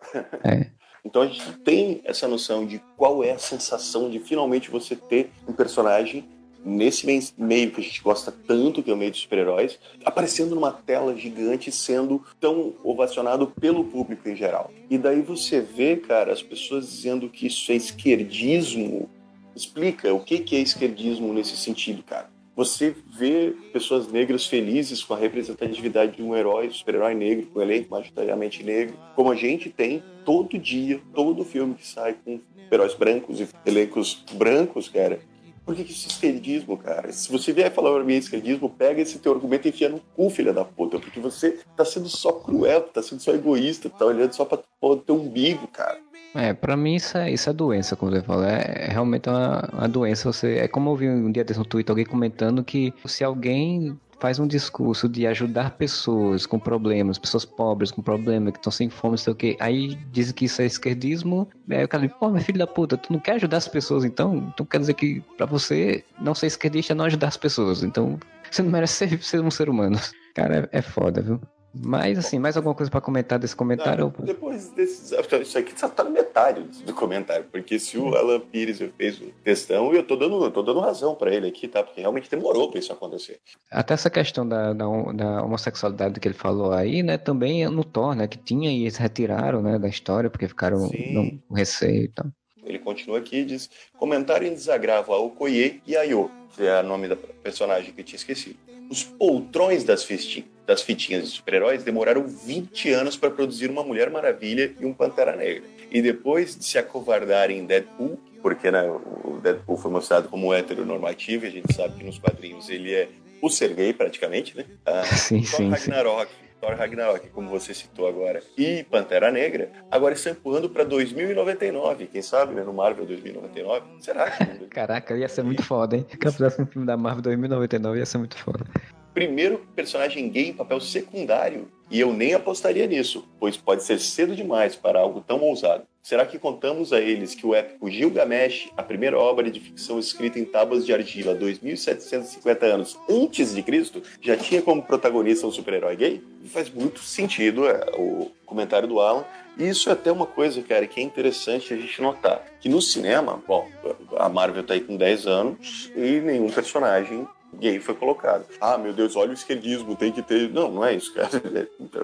Então a gente tem essa noção de qual é a sensação de finalmente você ter um personagem nesse meio que a gente gosta tanto, que é o meio dos super-heróis, aparecendo numa tela gigante, sendo tão ovacionado pelo público em geral. E daí você vê, cara, as pessoas dizendo que isso é esquerdismo. Explica o que é esquerdismo nesse sentido, cara. Você vê pessoas negras felizes com a representatividade de um herói, super-herói negro, com um elenco majoritariamente negro, como a gente tem todo dia, todo filme que sai com heróis brancos e elencos brancos, cara. Por que isso é esquerdismo, cara? Se você vier falar pra mim esquerdismo, pega esse teu argumento e enfia no cu, filha da puta. Porque você tá sendo só cruel, tá sendo só egoísta, tá olhando só pra teu umbigo, cara. Pra mim isso é doença, como você fala. É realmente uma doença. É como eu vi um dia desse no Twitter alguém comentando que se alguém faz um discurso de ajudar pessoas com problemas, pessoas pobres com problemas, que estão sem fome, não sei o quê, aí dizem que isso é esquerdismo, aí o cara diz, pô, meu filho da puta, tu não quer ajudar as pessoas então? Então quer dizer que pra você não ser esquerdista é não ajudar as pessoas, então você não merece ser um ser humano. Cara, é foda, viu? Mas assim, mais alguma coisa pra comentar desse comentário? Não, depois desse... Isso aqui só tá na metade do comentário, porque se o Alan Pires fez o questão, e eu tô dando razão pra ele aqui, tá? Porque realmente demorou pra isso acontecer. Até essa questão da homossexualidade que ele falou aí, né? Também no Thor, né? Que tinha e eles retiraram, né? Da história, porque ficaram com receio e tal. Ele continua aqui e diz, comentário em desagravo a Okoye e Ayo, que é o nome da personagem que eu tinha esquecido. Os poltrões das fitinhas de super-heróis demoraram 20 anos para produzir uma Mulher Maravilha e um Pantera Negra. E depois de se acovardarem em Deadpool, porque né, o Deadpool foi mostrado como heteronormativo, e a gente sabe que nos quadrinhos ele é o ser gay praticamente, né? Thor Ragnarok, como você citou agora, e Pantera Negra, agora estão empurrando para 2099, quem sabe, né, no Marvel 2099, será que... Caraca, ia ser muito foda, hein? Se eu fizesse um filme da Marvel 2099, ia ser muito foda. Primeiro personagem gay em papel secundário, e eu nem apostaria nisso, pois pode ser cedo demais para algo tão ousado. Será que contamos a eles que o épico Gilgamesh, a primeira obra de ficção escrita em tábuas de argila 2.750 anos antes de Cristo, já tinha como protagonista um super-herói gay? Faz muito sentido o comentário do Alan. E isso é até uma coisa, cara, que é interessante a gente notar. Que no cinema, bom, a Marvel tá aí com 10 anos e nenhum personagem gay foi colocado. Ah, meu Deus, olha o esquerdismo, tem que ter... Não, não é isso, cara.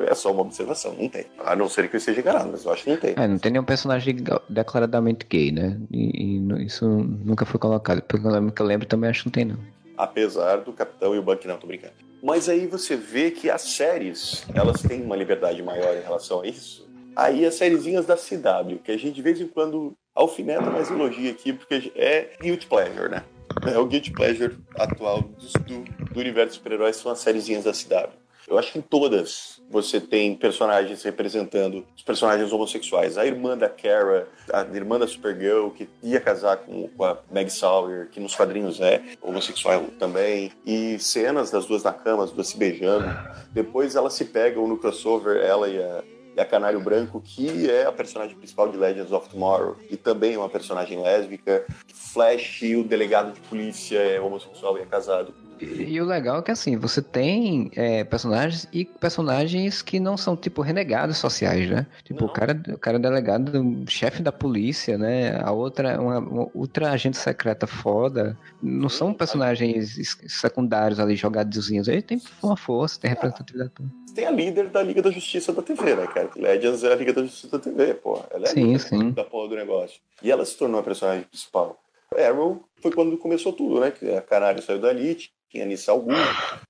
É só uma observação, não tem. A não ser que eu esteja enganado, mas eu acho que não tem. É, não tem nenhum personagem declaradamente gay, né? E isso nunca foi colocado. Pelo que eu lembro, também acho que não tem, não. Apesar do Capitão e o Bucky, não, tô brincando. Mas aí você vê que as séries, elas têm uma liberdade maior em relação a isso. Aí as sériezinhas da CW, que a gente de vez em quando alfineta mais elogia aqui, porque é guilty pleasure, né? É o guilty pleasure atual do universo de super-heróis, são as sériezinhas da CW. Eu acho que em todas você tem personagens representando os personagens homossexuais. A irmã da Kara, a irmã da Supergirl, que ia casar com a Meg Sawyer, que nos quadrinhos é homossexual também. E cenas das duas na cama, as duas se beijando. Depois elas se pegam no crossover, ela e a Canário Branco, que é a personagem principal de Legends of Tomorrow, e também é uma personagem lésbica. Flash, o delegado de polícia, é homossexual e é casado. E o legal é que, assim, você tem personagens e personagens que não são, tipo, renegados sociais, né? Tipo, o cara é delegado, chefe da polícia, né? A outra, uma outra agente secreta foda. Não são personagens secundários ali, jogadinhos. Ele tem uma força, tem representatividade. Tem a líder da Liga da Justiça da TV, né, cara? Legends é a Liga da Justiça da TV, pô. Ela é sim. Da porra do negócio. E ela se tornou a personagem principal. Arrow foi quando começou tudo, né? A Canário saiu da Elite, tinha Nissa Algum.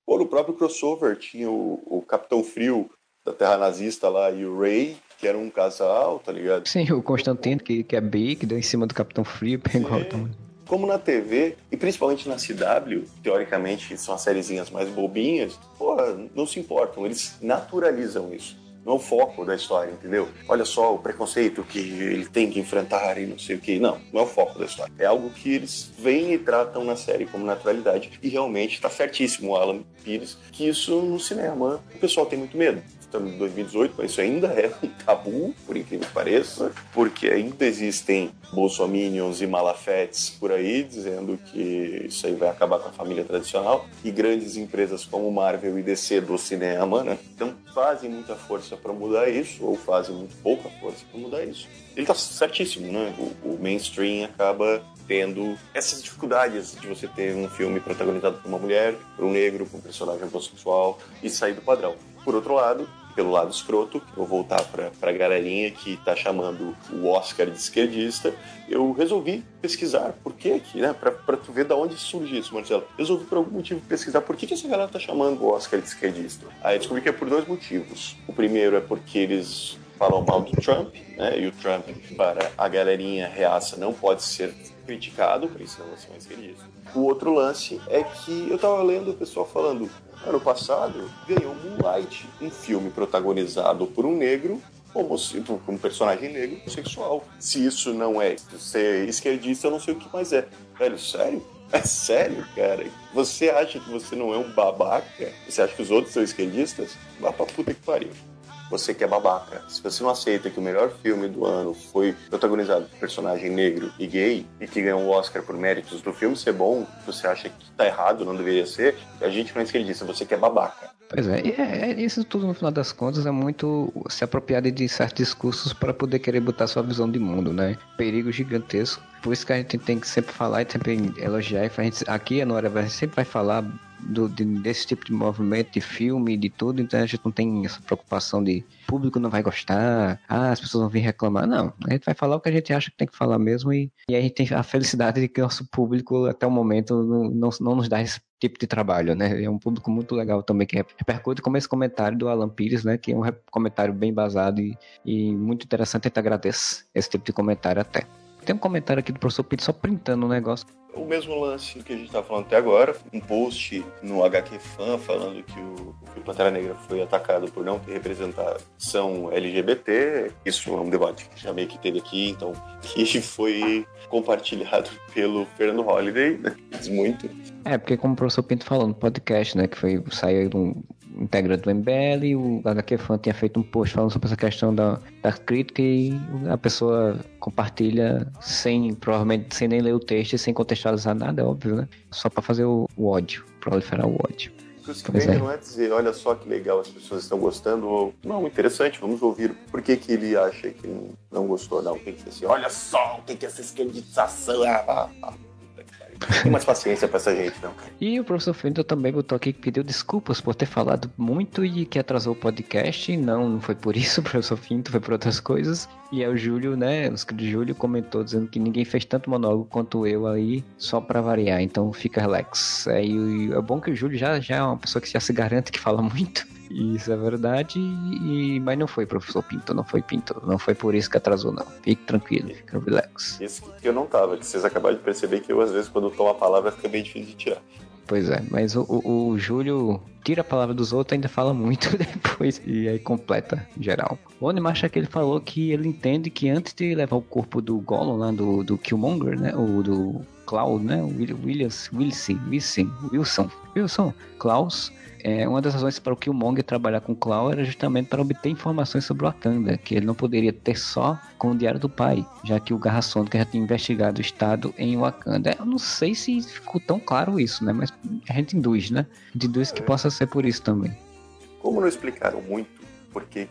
Pô, no próprio crossover tinha o Capitão Frio da Terra Nazista lá e o Rey, que era um casal, tá ligado? Sim, o Constantino, que é B, que deu em cima do Capitão Frio, pegou Como na TV, e principalmente na CW, teoricamente são as sériezinhas mais bobinhas, pô, não se importam, eles naturalizam isso. Não é o foco da história, entendeu? Olha só o preconceito que ele tem que enfrentar e não sei o que. Não é o foco da história. É algo que eles veem e tratam na série como naturalidade. E realmente está certíssimo o Alan Pires que isso no cinema o pessoal tem muito medo. Estamos em 2018, mas isso ainda é um tabu, por incrível que pareça, porque ainda existem bolsominions e malafetes por aí dizendo que isso aí vai acabar com a família tradicional, e grandes empresas como Marvel e DC do cinema, né? Então fazem muita força para mudar isso, ou fazem muito pouca força para mudar isso. Ele tá certíssimo, né? O mainstream acaba tendo essas dificuldades de você ter um filme protagonizado por uma mulher, por um negro, por um personagem homossexual e sair do padrão. Por outro lado, pelo lado escroto, eu vou voltar pra galerinha que tá chamando o Oscar de esquerdista, eu resolvi pesquisar por que aqui, né? Pra tu ver da onde surge isso, Marcelo. Resolvi por algum motivo pesquisar por que essa galera tá chamando o Oscar de esquerdista. Aí descobri que é por dois motivos. O primeiro é porque eles falam mal do Trump, né? E o Trump, para a galerinha reaça, não pode ser criticado, por isso não são esquerdistas. O outro lance é que eu tava lendo o pessoal falando... Ano passado, ganhou Moonlight, um filme protagonizado por um negro, um personagem negro homossexual. Se isso não é ser esquerdista, eu não sei o que mais é. Velho, sério? É sério, cara? Você acha que você não é um babaca? Você acha que os outros são esquerdistas? Vá pra puta que pariu. Você que é babaca. Se você não aceita que o melhor filme do ano foi protagonizado por personagem negro e gay e que ganhou o Oscar por méritos do filme ser bom, você acha que tá errado, não deveria ser, a gente não é esquerdista, você que é babaca. Pois é, isso tudo no final das contas é muito se apropriar de certos discursos para poder querer botar sua visão de mundo, né? Perigo gigantesco. Por isso que a gente tem que sempre falar e sempre elogiar. A gente, aqui a Nora sempre vai falar desse tipo de movimento, de filme, de tudo. Então a gente não tem essa preocupação de público não vai gostar, as pessoas vão vir reclamar. Não, a gente vai falar o que a gente acha que tem que falar mesmo. E a gente tem a felicidade de que nosso público até o momento não nos dá esse tipo de trabalho, né? É um público muito legal também, que repercute como esse comentário do Alan Pires, né? Que é um comentário bem basado e muito interessante. A gente agradece esse tipo de comentário até. Tem um comentário aqui do professor Pires só printando um negócio. O mesmo lance que a gente tá falando até agora, um post no HQ Fan falando que o Pantera Negra foi atacado por não ter representação LGBT. Isso é um debate que já meio que teve aqui, então, que foi compartilhado pelo Fernando Holliday, né? Muito. É, porque como o professor Pinto falou no podcast, né, que foi, saiu de um integrante do MBL, o HQ Fan tinha feito um post falando sobre essa questão da crítica e a pessoa compartilha provavelmente sem nem ler o texto e sem contextualizar nada, é óbvio, né? Só pra fazer o ódio, proliferar o ódio. Inclusive, não é dizer, olha só que legal, as pessoas estão gostando, ou não, interessante, vamos ouvir por que ele acha que não gostou, não. Tem que ser assim, olha só o que é essa esquerdização, Não tem mais paciência pra essa gente, não. E o professor Fendel também botou aqui que pediu desculpas por ter falado muito e que atrasou o podcast. Não foi por isso, professor Fendel, foi por outras coisas. E aí o Júlio, né, o escrito Júlio comentou dizendo que ninguém fez tanto monólogo quanto eu aí, só pra variar. Então fica relax. E é bom que o Júlio já é uma pessoa que já se garante que fala muito. Isso é verdade, mas não foi professor Pinto, não foi por isso que atrasou, não. Fique tranquilo, fique relax. Isso que eu não tava, que vocês acabaram de perceber que eu, às vezes, quando eu tomo a palavra, fica bem difícil de tirar. Pois é, mas o Júlio tira a palavra dos outros, ainda fala muito depois, e aí completa, geral. O Onimacha que ele falou que ele entende que antes de levar o corpo do Gollum lá, do Killmonger, né, ou do Klaus, né, Klaus... uma das razões para o Killmonger trabalhar com o Klaw era justamente para obter informações sobre o Wakanda, que ele não poderia ter só com o Diário do Pai, já que o Garra Sônica já tinha investigado o estado em Wakanda. Eu não sei se ficou tão claro isso, né? Mas a gente induz, né? A gente induz que possa ser por isso também. Como não explicaram muito por que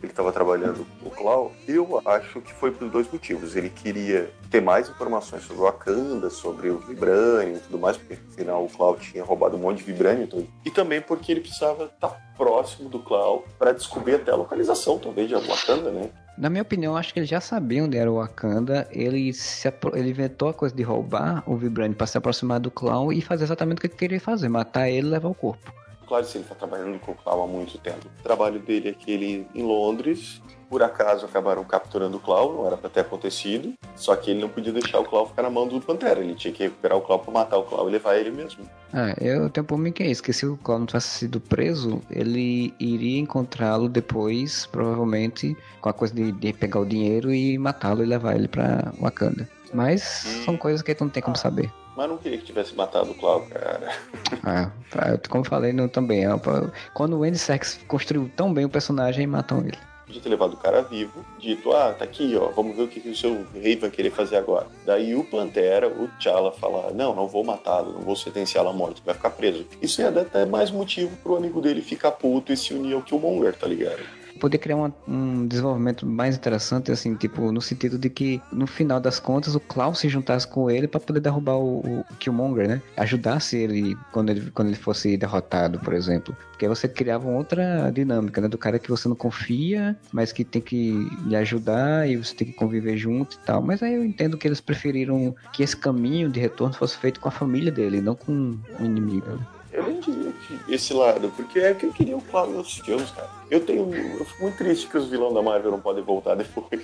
ele estava trabalhando com o Klaw, eu acho que foi por dois motivos. Ele queria ter mais informações sobre o Wakanda, sobre o Vibranium e tudo mais, porque afinal o Klaw tinha roubado um monte de Vibranium. Então... E também porque ele precisava estar próximo do Klaw para descobrir até a localização, talvez, de Wakanda, né? Na minha opinião, acho que eles já sabiam onde era o Wakanda. Ele inventou a coisa de roubar o Vibranium para se aproximar do Klaw e fazer exatamente o que ele queria fazer, matar ele e levar o corpo. Claro, se ele está trabalhando com o Klaw há muito tempo. O trabalho dele é que ele, em Londres, por acaso acabaram capturando o Klaw, não era para ter acontecido, só que ele não podia deixar o Klaw ficar na mão do Pantera, ele tinha que recuperar o Klaw para matar o Klaw e levar ele mesmo. Eu tenho por mim que é isso, que se o Klaw não tivesse sido preso, ele iria encontrá-lo depois, provavelmente, com a coisa de pegar o dinheiro e matá-lo e levar ele para Wakanda. Mas são coisas que ele não tem como saber. Mas não queria que tivesse matado o Klaw, cara. Como falei, não, também. Quando o Andy Serkis construiu tão bem o personagem, matam ele. Podia ter levado o cara vivo, dito, tá aqui, ó, vamos ver o que o seu rei vai querer fazer agora. Daí o Pantera, o T'Challa, falar, não vou matá-lo, não vou sentenciá-lo à morte, vai ficar preso. Isso ia dar até mais motivo pro amigo dele ficar puto e se unir ao Killmonger, tá ligado? Poder criar um desenvolvimento mais interessante, assim, tipo, no sentido de que no final das contas o Klaw se juntasse com ele pra poder derrubar o Killmonger, né? Ajudasse ele quando ele fosse derrotado, por exemplo. Porque aí você criava uma outra dinâmica, né? Do cara que você não confia, mas que tem que lhe ajudar e você tem que conviver junto e tal. Mas aí eu entendo que eles preferiram que esse caminho de retorno fosse feito com a família dele, não com o inimigo, né? Eu nem diria que esse lado, porque é que eu queria o Klaw e os filmes, cara. Eu fico muito triste que os vilões da Marvel não podem voltar depois.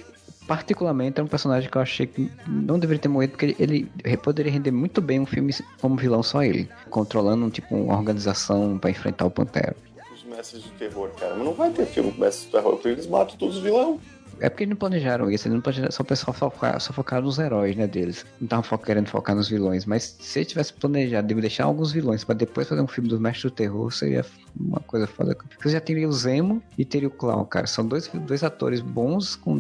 Particularmente, é um personagem que eu achei que não deveria ter morrido, porque ele poderia render muito bem um filme como vilão só ele, controlando tipo uma organização pra enfrentar o Pantera. Os mestres do terror, cara, mas não vai ter filme com mestres do terror, porque eles matam todos os vilões. É porque eles não planejaram isso, eles não planejaram, só o pessoal só focaram nos heróis, né, deles. Não estavam querendo focar nos vilões, mas se eles tivessem planejado de deixar alguns vilões pra depois fazer um filme do Mestre do Terror, seria uma coisa foda. Você já teria o Zemo e teria o Clown, cara. São dois atores bons com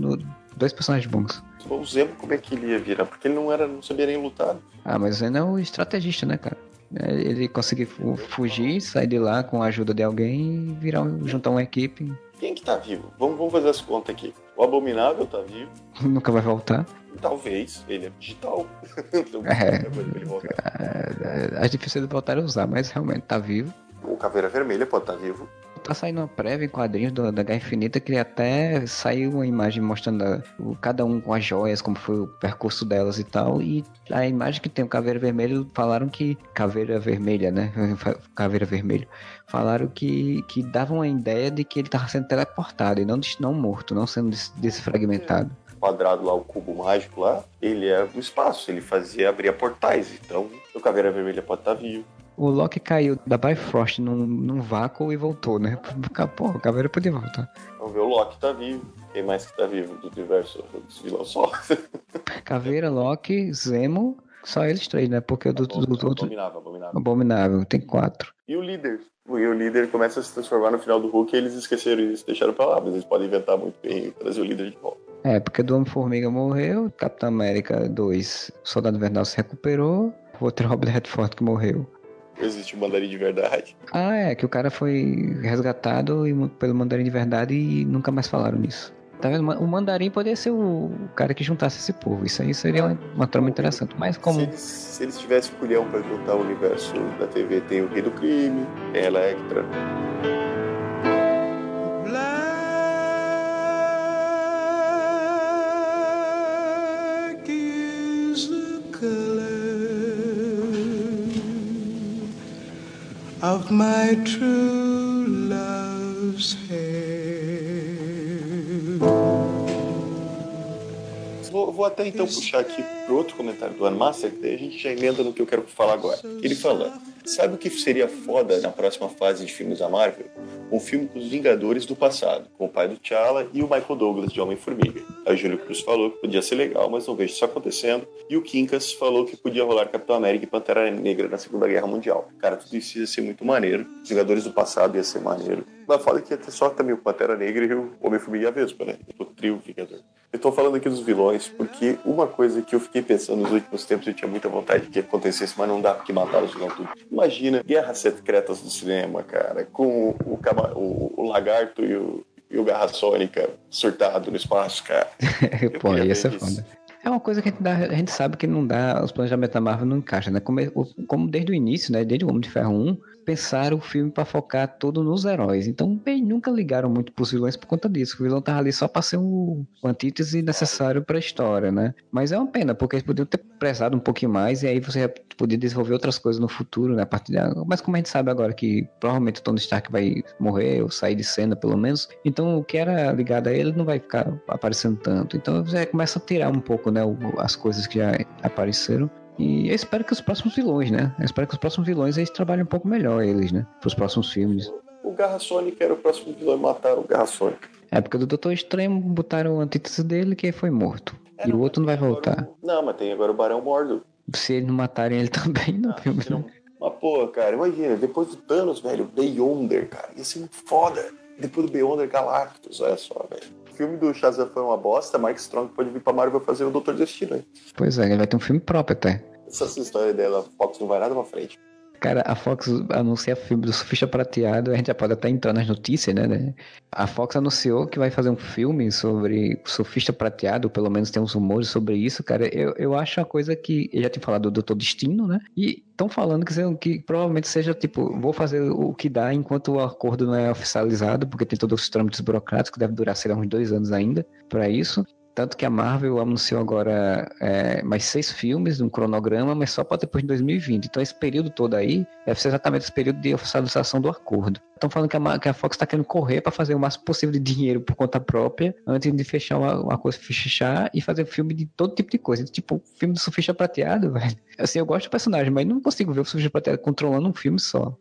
dois personagens bons. O Zemo, como é que ele ia virar? Porque ele não sabia nem lutar. Ah, mas o Zemo é um estrategista, né, cara? Ele conseguir fugir, sair de lá com a ajuda de alguém e juntar uma equipe. Quem que tá vivo? Vamos fazer as contas aqui. O Abominável tá vivo. Nunca vai voltar. Talvez. Ele é digital. Ele voltar. As dificuldades voltaram a usar, mas realmente tá vivo. O Caveira Vermelha pode estar vivo. Tá saindo uma prévia em quadrinhos da Guerra Infinita, que até saiu uma imagem mostrando cada um com as joias, como foi o percurso delas e tal, e a imagem que tem o Caveira Vermelho, falaram que... Caveira Vermelha, né? Caveira Vermelho. Falaram que davam a ideia de que ele tava sendo teleportado e não morto, não sendo desfragmentado. Quadrado lá, o cubo mágico lá, ele é o espaço, ele abria portais, então o Caveira Vermelha pode estar vivo. O Loki caiu da Bifrost num vácuo e voltou, né? Porra, o Caveira podia voltar. Vamos ver, o Loki tá vivo. Quem mais que tá vivo do universo dos vilões só? Caveira, Loki, Zemo, só eles três, né? Porque o do outro... Abominável, tem 4. E o líder? E o líder começa a se transformar no final do Hulk e eles esqueceram isso, deixaram pra lá, mas eles podem inventar muito bem e trazer o líder de volta. É, porque do Homem-Formiga morreu, Capitão América 2, Soldado Invernal se recuperou, o outro é o Robert Redford que morreu. Existe o Mandarim de Verdade. Ah, é, que o cara foi resgatado pelo Mandarim de Verdade e nunca mais falaram nisso. Tá vendo? O Mandarim poderia ser o cara que juntasse esse povo. Isso aí seria uma trama interessante. Mas como... Se eles tivessem culhão pra juntar o universo da TV, tem o Rei do Crime, tem a Electra. Of my true love's hair. Vou até então puxar aqui pro outro comentário do Anmasser, que daí a gente já emenda no que eu quero falar agora. Ele fala, sabe o que seria foda na próxima fase de filmes da Marvel? Um filme com os Vingadores do passado, com o pai do T'Challa e o Michael Douglas de Homem-Formiga. A Júlio Cruz falou que podia ser legal, mas não vejo isso acontecendo. E o Quincas falou que podia rolar Capitão América e Pantera Negra na Segunda Guerra Mundial. Cara, tudo isso ia ser muito maneiro. Os Vingadores do passado ia ser maneiro. Mas fala que ia ter só também o Pantera Negra e o Homem-Formiga e a Vespa, né? O trio Vingador. Eu tô falando aqui dos vilões porque uma coisa que eu fiquei pensando nos últimos tempos, eu tinha muita vontade que acontecesse, mas não dá, porque mataram os vilões tudo. Imagina Guerras Secretas do cinema, cara, com o Lagarto e o Garra Sônica surtado no espaço, cara. Pô, ia ser foda. É uma coisa que a gente sabe que não dá, os planejamentos da Marvel não encaixam, né? Como desde o início, né? Desde o Homem de Ferro 1, pensaram o filme pra focar todo nos heróis. Então, bem, nunca ligaram muito pros vilões por conta disso. O vilão tava ali só pra ser o antítese necessário pra história, né? Mas é uma pena, porque eles podiam ter prezado um pouquinho mais e aí você já podia desenvolver outras coisas no futuro, né? A partir Mas como a gente sabe agora que provavelmente o Tony Stark vai morrer ou sair de cena, pelo menos, então o que era ligado a ele não vai ficar aparecendo tanto. Então, já começa a tirar um pouco, né, as coisas que já apareceram. E eu espero que os próximos vilões, né? Eu espero que os próximos vilões eles trabalhem um pouco melhor, eles, né? Para os próximos filmes. O Garra Sônica era o próximo vilão, mataram o Garra Sônica. É porque do Doutor Estranho botaram a antítese dele que foi morto. E o outro não vai voltar. Não, mas tem agora o Barão Mordo. Se eles não matarem ele também, não tem o mesmo. Mas pô, cara, imagina, depois do Thanos, velho, o Beyonder, cara, ia ser muito foda. Depois do Beyonder, Galactus, olha só, velho. O filme do Shazam foi uma bosta, Mark Strong pode vir pra Marvel fazer o Doutor Destino, hein? Pois é, ele vai ter um filme próprio até. Essa história dela, a Fox não vai nada pra frente. Cara, a Fox anuncia o filme do Surfista Prateado, a gente já pode até entrar nas notícias, né? A Fox anunciou que vai fazer um filme sobre Surfista Prateado, pelo menos tem uns rumores sobre isso, cara. Eu acho uma coisa que... Eu já tinha falado do Doutor Destino, né? E estão falando que provavelmente seja tipo, vou fazer o que dá enquanto o acordo não é oficializado, porque tem todos os trâmites burocráticos, deve durar, sei lá, uns 2 anos ainda para isso. Tanto que a Marvel anunciou agora mais 6 filmes, um cronograma, mas só para depois de 2020. Então esse período todo aí deve ser exatamente esse período de oficialização do acordo. Estão falando que a Fox está querendo correr para fazer o máximo possível de dinheiro por conta própria, antes de fechar uma coisa, fechar e fazer filme de todo tipo de coisa. Tipo, filme do Surfista Prateado, velho. Assim, eu gosto do personagem, mas não consigo ver o Surfista Prateado controlando um filme só.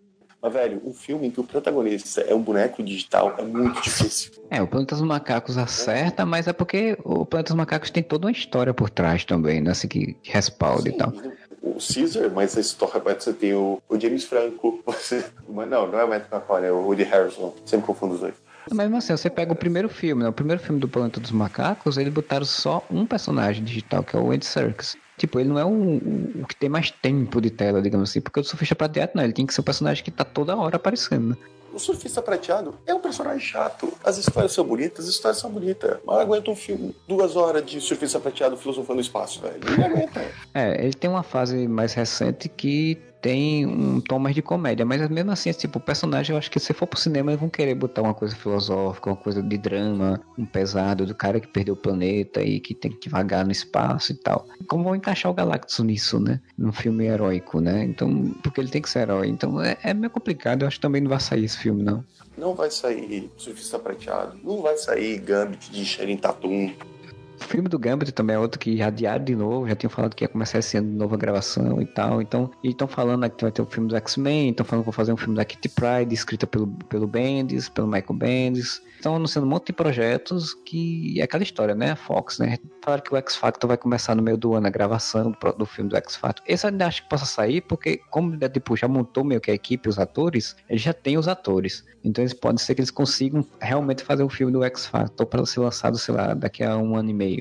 Mas, velho, um filme em que o protagonista é um boneco digital é muito difícil. É, o Planeta dos Macacos acerta, mas é porque o Planeta dos Macacos tem toda uma história por trás também, né? Assim, que respalda e tal. O Caesar, mas a história, você tem o James Franco, você... Não é o Matt McConaughey, é o Woody Harrelson. Sempre confundo os dois. Mas mesmo assim, você pega o primeiro filme, né? O primeiro filme do Planeta dos Macacos, eles botaram só um personagem digital, que é o Andy Serkis. Tipo, ele não é o que tem mais tempo de tela, digamos assim, porque o Surfista Prateado não, ele tem que ser um personagem que tá toda hora aparecendo, né? O Surfista Prateado é um personagem chato. As histórias são bonitas, Mas aguenta um filme, 2 horas de Surfista Prateado filosofando o espaço, velho. Ele aguenta. É, ele tem uma fase mais recente que tem um tom mais de comédia, mas mesmo assim, tipo, o personagem, eu acho que se for pro cinema, eles vão querer botar uma coisa filosófica, uma coisa de drama, um pesado do cara que perdeu o planeta e que tem que vagar no espaço e tal. Como vão encaixar o Galactus nisso, né? Num filme heróico, né? Então, porque ele tem que ser herói. Então, é meio complicado. Eu acho que também não vai sair esse filme, não. Não vai sair Surfista Prateado, não vai sair Gambit de Sharon Tatum. O filme do Gambit também é outro que adiaram de novo, já tinham falado que ia começar esse ano de novo a gravação e tal, então, e estão falando que vai ter um filme do X-Men, estão falando que vão fazer um filme da Kitty Pryde, escrita pelo Bendis, pelo Michael Bendis, estão anunciando um monte de projetos que é aquela história, né, a Fox, né, claro que o X-Factor vai começar no meio do ano a gravação do filme do X-Factor, esse eu ainda acho que possa sair, porque como tipo, já montou meio que a equipe, os atores, eles já têm os atores, então eles podem ser que eles consigam realmente fazer um filme do X-Factor para ser lançado, sei lá, daqui a um ano e meio.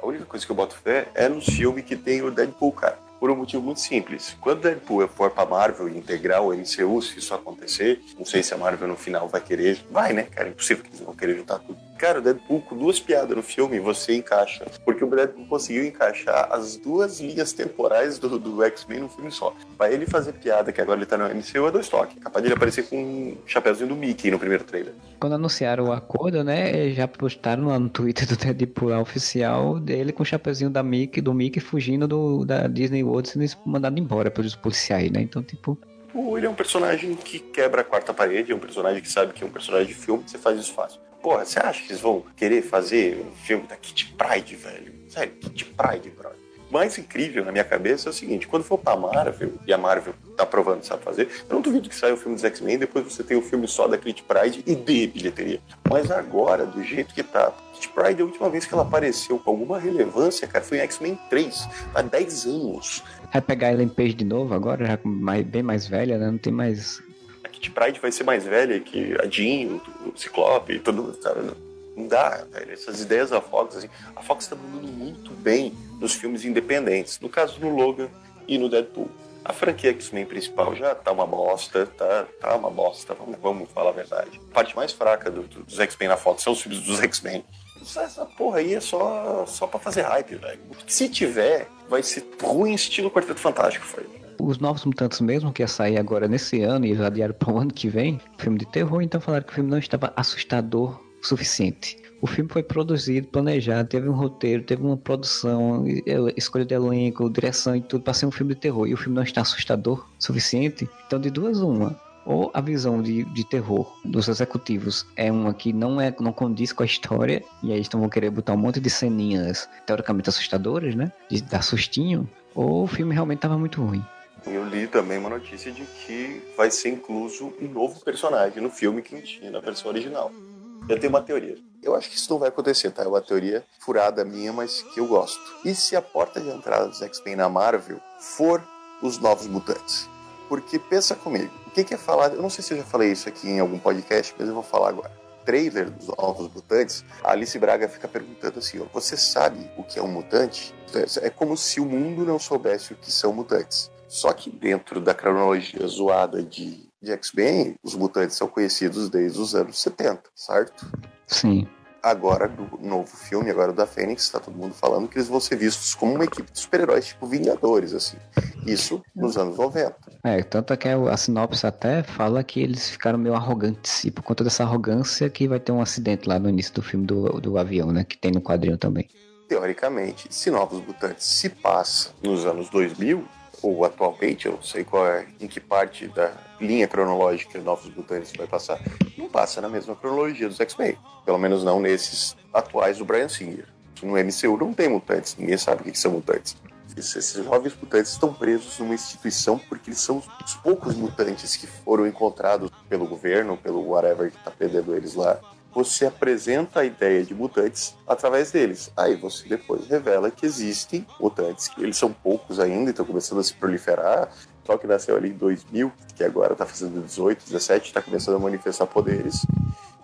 A única coisa que eu boto fé é num filme que tem o Deadpool, cara. Por um motivo muito simples. Quando o Deadpool for pra Marvel e integrar o MCU, se isso acontecer, não sei se a Marvel no final vai querer... Vai, né, cara? É impossível que eles vão querer juntar tudo. Cara, o Deadpool com 2 piadas no filme, você encaixa. Porque o Deadpool conseguiu encaixar as 2 linhas temporais do X-Men num filme só. Pra ele fazer piada, que agora ele tá no MCU, é 2 toques. Capaz de ele aparecer com um chapéuzinho do Mickey no primeiro trailer. Quando anunciaram o acordo, né, já postaram lá no Twitter do Deadpool oficial dele com o chapéuzinho do Mickey fugindo da Disney World. Outro sendo mandado embora pelos policiais, né? Então, tipo... Ele é um personagem que quebra a quarta parede, é um personagem que sabe que é um personagem de filme, você faz isso fácil. Porra, você acha que eles vão querer fazer um filme da Kitty Pryde, velho? Sério, Kitty Pryde, brother. O mais incrível na minha cabeça é o seguinte, quando for pra Marvel, e a Marvel tá provando que sabe fazer, eu não duvido que saia o filme dos X-Men, depois você tem o filme só da Kitty Pryde e de bilheteria. Mas agora, do jeito que tá... Kitty Pryde, a última vez que ela apareceu com alguma relevância, cara, foi em X-Men 3, há 10 anos. Vai pegar a Ellen Page de novo agora, já bem mais velha, né? Não tem mais... A Kitty Pryde vai ser mais velha que a Jean, o Ciclope, todo mundo, cara, não dá, velho. Essas ideias da Fox, assim, a Fox tá mandando muito bem nos filmes independentes, no caso do Logan e no Deadpool. A franquia X-Men principal já tá uma bosta, vamos falar a verdade. A parte mais fraca dos X-Men na Fox são os filmes dos X-Men. Essa porra aí é só pra fazer hype, velho. Se tiver, vai ser ruim estilo Quarteto Fantástico, foi. Os Novos Mutantes mesmo, que ia sair agora nesse ano e já adiaram para o ano que vem, filme de terror, então falaram que o filme não estava assustador o suficiente. O filme foi produzido, planejado, teve um roteiro, teve uma produção, escolha de elenco, direção e tudo para ser um filme de terror. E o filme não está assustador o suficiente? Então, de 2 uma. Ou a visão de terror dos executivos é uma que não condiz com a história, e aí eles vão querer botar um monte de ceninhas teoricamente assustadoras, né? De dar sustinho. Ou o filme realmente estava muito ruim. Eu li também uma notícia de que vai ser incluso um novo personagem no filme que tinha na versão original. Eu tenho uma teoria. Eu acho que isso não vai acontecer, tá? É uma teoria furada minha, mas que eu gosto. E se a porta de entrada dos X-Men na Marvel for os Novos Mutantes? Porque pensa comigo, o que é falar... Eu não sei se eu já falei isso aqui em algum podcast, mas eu vou falar agora. Trailer dos Novos Mutantes, a Alice Braga fica perguntando assim, ó, você sabe o que é um mutante? É como se o mundo não soubesse o que são mutantes. Só que dentro da cronologia zoada de X-Men, os mutantes são conhecidos desde os anos 70, certo? Sim. Agora, do novo filme, agora da Fênix, tá todo mundo falando que eles vão ser vistos como uma equipe de super-heróis, tipo Vingadores, assim. Isso nos anos 90. É, tanto que a sinopse até fala que eles ficaram meio arrogantes, e por conta dessa arrogância que vai ter um acidente lá no início do filme do avião, né, que tem no quadrinho também. Teoricamente, se Novos Mutantes se passa nos anos 2000, ou atualmente, eu não sei qual é, em que parte da linha cronológica dos Novos Mutantes vai passar, não passa na mesma cronologia dos X-Men. Pelo menos não nesses atuais do Bryan Singer. No MCU não tem mutantes, ninguém sabe o que são mutantes. Esses jovens mutantes estão presos numa instituição porque eles são os poucos mutantes que foram encontrados pelo governo, pelo whatever que está prendendo eles lá. Você apresenta a ideia de mutantes através deles. Aí você depois revela que existem mutantes, que eles são poucos ainda, estão começando a se proliferar. Só que nasceu ali em 2000, que agora está fazendo 18, 17, está começando a manifestar poderes.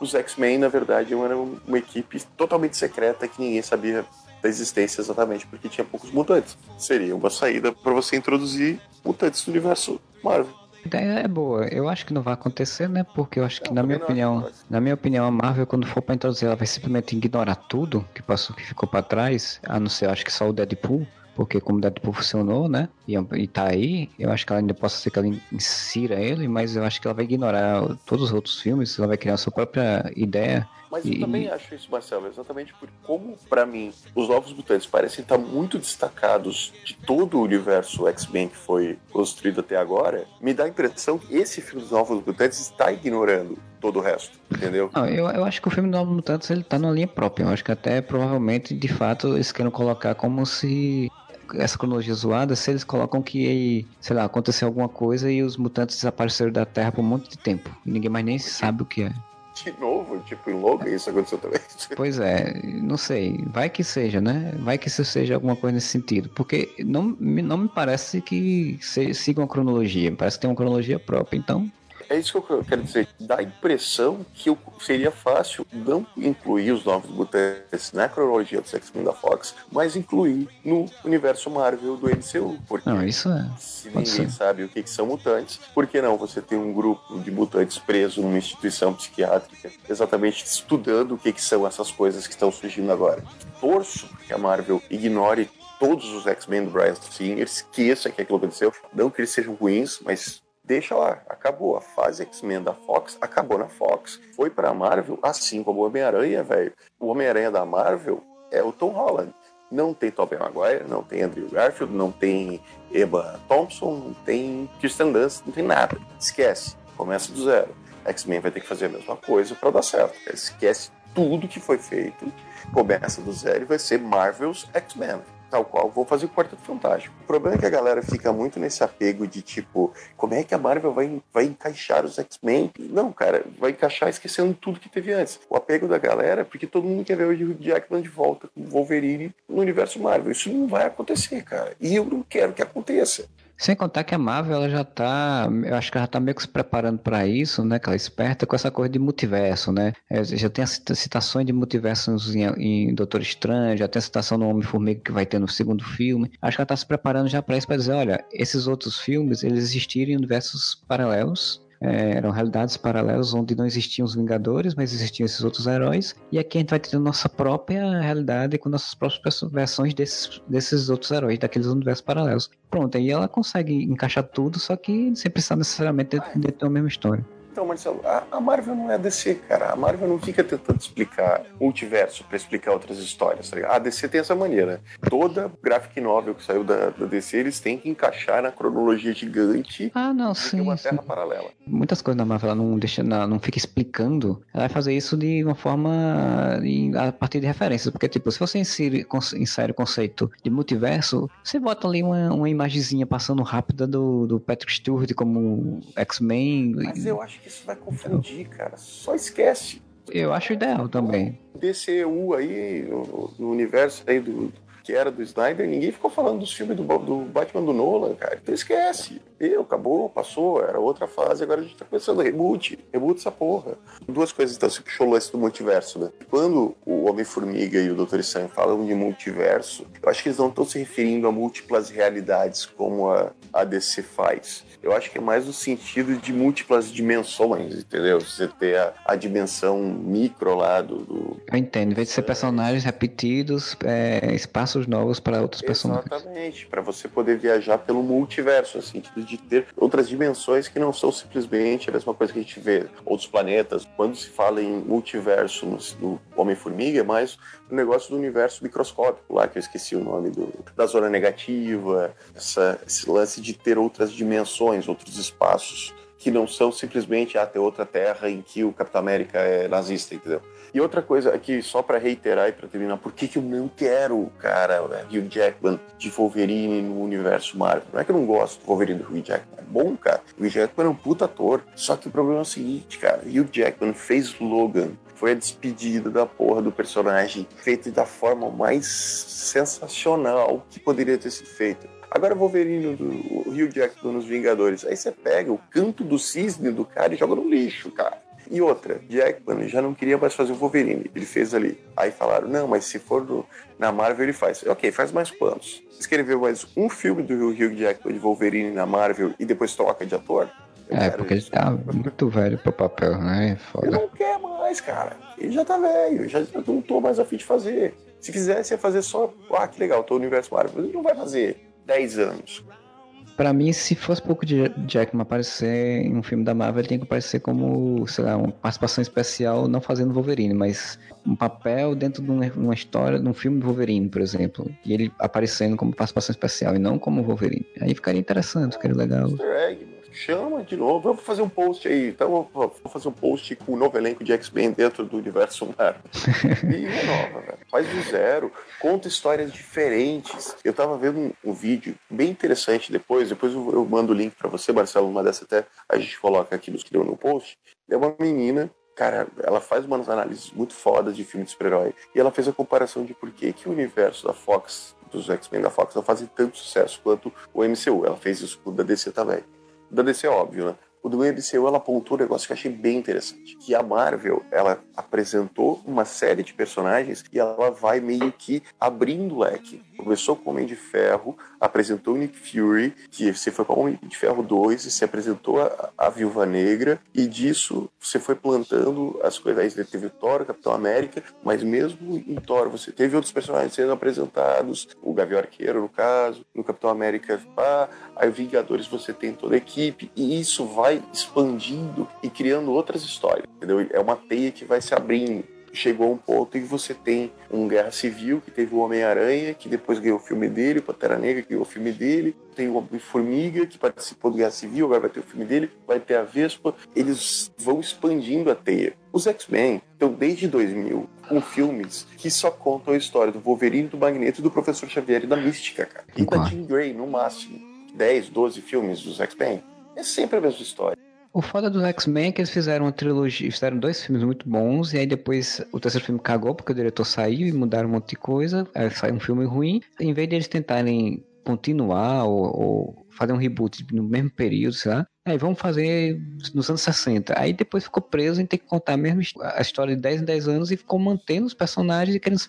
Os X-Men, na verdade, eram uma equipe totalmente secreta que ninguém sabia da existência exatamente porque tinha poucos mutantes. Seria uma saída para você introduzir mutantes no universo Marvel. A ideia é boa, eu acho que não vai acontecer, né? Porque eu acho que, na minha opinião, a Marvel, quando for pra introduzir, ela vai simplesmente ignorar tudo que passou, que ficou pra trás, a não ser, acho que só o Deadpool, porque como o Deadpool funcionou, né? E tá aí, eu acho que ela ainda possa ser que ela insira ele, mas eu acho que ela vai ignorar todos os outros filmes, ela vai criar a sua própria ideia. Mas eu também acho isso, Marcelo, exatamente porque, como pra mim, os Novos Mutantes parecem estar muito destacados de todo o universo X-Men que foi construído até agora, me dá a impressão que esse filme dos Novos Mutantes está ignorando todo o resto, entendeu? Não, eu acho que o filme dos Novos Mutantes, ele tá numa linha própria. Eu acho que até, provavelmente, de fato, eles querem colocar como se... essa cronologia zoada, se eles colocam que, sei lá, aconteceu alguma coisa e os mutantes desapareceram da Terra por um monte de tempo. E ninguém mais nem sabe o que é. De novo, tipo, em Logan isso aconteceu também. Pois é, não sei. Vai que seja, né? Vai que isso seja alguma coisa nesse sentido. Porque não me parece que siga uma cronologia. Me parece que tem uma cronologia própria, então... É isso que eu quero dizer. Dá a impressão que seria fácil não incluir os Novos Mutantes na cronologia do X-Men da Fox, mas incluir no universo Marvel do MCU. Porque não, isso é. Se ninguém sabe o que são mutantes, por que não você tem um grupo de mutantes preso numa instituição psiquiátrica, exatamente estudando o que são essas coisas que estão surgindo agora? Torço que a Marvel ignore todos os X-Men do Bryan Singer, esqueça que aquilo aconteceu. Não que eles sejam ruins, mas... deixa lá, acabou. A fase X-Men da Fox acabou na Fox. Foi pra Marvel, assim como o Homem-Aranha, velho. O Homem-Aranha da Marvel é o Tom Holland. Não tem Tobey Maguire, não tem Andrew Garfield, não tem Emma Thompson, não tem Kirsten Dunst, não tem nada. Esquece. Começa do zero. X-Men vai ter que fazer a mesma coisa pra dar certo. Esquece tudo que foi feito. Começa do zero e vai ser Marvel's X-Men. Tal qual, vou fazer o Quarteto Fantástico. O problema é que a galera fica muito nesse apego de tipo, como é que a Marvel vai encaixar os X-Men? Não, cara, vai encaixar esquecendo tudo que teve antes. O apego da galera, porque todo mundo quer ver o Hugh Jackman de volta com o Wolverine no universo Marvel. Isso não vai acontecer, cara. E eu não quero que aconteça. Sem contar que a Marvel, ela já tá... eu acho que ela já tá meio que se preparando pra isso, né? Que ela é esperta com essa coisa de multiverso, né? Já tem as citações de multiversos em Doutor Estranho, já tem a citação no Homem-Formiga que vai ter no segundo filme. Acho que ela tá se preparando já pra isso, pra dizer, olha, esses outros filmes, eles existiram em universos paralelos. Eram realidades paralelas onde não existiam os Vingadores, mas existiam esses outros heróis, e aqui a gente vai ter nossa própria realidade com nossas próprias versões desses outros heróis, daqueles universos paralelos. Pronto, aí ela consegue encaixar tudo, só que sem precisar necessariamente de ter a mesma história. Então, Marcelo, a Marvel não é a DC, cara. A Marvel não fica tentando explicar multiverso pra explicar outras histórias, tá ligado? A DC tem essa maneira. Toda graphic novel que saiu da DC, eles têm que encaixar na cronologia gigante. Ah, não, sim. Uma terra paralela. Muitas coisas da Marvel, ela não fica explicando. Ela vai fazer isso de uma forma a partir de referências. Porque, tipo, se você insere o conceito de multiverso, você bota ali uma imagenzinha passando rápida do Patrick Stewart como X-Men. Mas eu acho que isso vai confundir, cara. Só esquece. Eu acho ideal também. DCU aí, no universo aí que era do Snyder, ninguém ficou falando dos filmes do Batman do Nolan, cara. Então esquece. Acabou, passou, era outra fase, agora a gente tá começando a reboot essa porra. Duas coisas, então, se puxou o lance do multiverso, né? Quando o Homem-Formiga e o Dr. Sam falam de multiverso, eu acho que eles não estão se referindo a múltiplas realidades como a DC faz. Eu acho que é mais no sentido de múltiplas dimensões, entendeu? Você ter a dimensão micro lá do... Eu entendo, em vez de ser personagens repetidos, espaços novos para outros personagens. Exatamente, para você poder viajar pelo multiverso, no sentido de ter outras dimensões que não são simplesmente a mesma coisa que a gente vê, outros planetas. Quando se fala em multiverso no Homem-Formiga, é mais o negócio do universo microscópico lá, que eu esqueci o nome da zona negativa, esse lance de ter outras dimensões, outros espaços que não são simplesmente ter outra terra em que o Capitão América é nazista, entendeu? E outra coisa aqui, só pra reiterar e pra terminar, por que que eu não quero, cara, Hugh Jackman de Wolverine no universo Marvel? Não é que eu não gosto do Wolverine do Hugh Jackman, é bom, cara. O Hugh Jackman é um puta ator, só que o problema é o seguinte, cara, Hugh Jackman fez Logan, foi a despedida da porra do personagem, feito da forma mais sensacional que poderia ter sido feito. Agora Wolverine do Hugh Jackman nos Vingadores, aí você pega o canto do cisne do cara e joga no lixo, cara. E outra, Jackman já não queria mais fazer o Wolverine, ele fez ali. Aí falaram, não, mas se for na Marvel ele faz. Ok, faz mais quantos? Vocês querem ver mais um filme do Hugh Jackman de Wolverine na Marvel e depois troca de ator? É, porque ele tá muito velho pro papel, né? Foda. Ele não quer mais, cara. Ele já tá velho, já não tô mais a fim de fazer. Se quisesse ia fazer só, ah, que legal, tô no universo Marvel. Ele não vai fazer 10 anos. Pra mim, se fosse pouco de Jackman aparecer em um filme da Marvel, ele tem que aparecer como, sei lá, uma participação especial, não fazendo Wolverine, mas um papel dentro de uma história, de um filme do Wolverine, por exemplo. E ele aparecendo como participação especial e não como Wolverine. Aí ficaria interessante, ficaria legal. Chama de novo, eu vou fazer um post aí, então vou fazer um post com o novo elenco de X-Men dentro do universo Marvel. E renova, velho. Faz do zero, conta histórias diferentes. Eu tava vendo um vídeo bem interessante depois eu mando o link pra você, Marcelo, uma dessa até a gente coloca aqui nos que deu no post. É uma menina, cara, ela faz umas análises muito fodas de filme de super-herói, e ela fez a comparação de por que o universo da Fox, dos X-Men da Fox, não fazem tanto sucesso quanto o MCU. Ela fez isso com o da DC também. Da DC é óbvio, né? O do MCU, ela apontou um negócio que eu achei bem interessante. Que a Marvel, ela apresentou uma série de personagens e ela vai meio que abrindo o leque. Começou com o Homem de Ferro, apresentou o Nick Fury, que você foi para o Homem de Ferro 2 e se apresentou a Viúva Negra. E disso, você foi plantando as coisas. Aí teve o Thor, o Capitão América, mas mesmo em Thor, você teve outros personagens sendo apresentados. O Gavião Arqueiro, no caso, no Capitão América, aí o Vingadores, você tem toda a equipe. E isso vai expandindo e criando outras histórias, entendeu? É uma teia que vai se abrindo. Chegou a um ponto em que você tem um Guerra Civil, que teve o Homem-Aranha, que depois ganhou o filme dele, o Pantera Negra, que ganhou o filme dele, tem o Homem-Formiga, que participou do Guerra Civil, agora vai ter o filme dele, vai ter a Vespa. Eles vão expandindo a teia. Os X-Men estão desde 2000 com filmes que só contam a história do Wolverine, do Magneto, do Professor Xavier e da Mística, cara. E da Jean Grey, no máximo. 10, 12 filmes dos X-Men. É sempre a mesma história. O foda dos X-Men é que eles fizeram uma trilogia, fizeram 2 filmes muito bons, e aí depois o terceiro filme cagou porque o diretor saiu e mudaram um monte de coisa, aí saiu um filme ruim. Em vez de eles tentarem continuar ou fazer um reboot no mesmo período, sei lá, aí vamos fazer nos anos 60. Aí depois ficou preso em ter que contar a mesma a história de 10 em 10 anos e ficou mantendo os personagens e querendo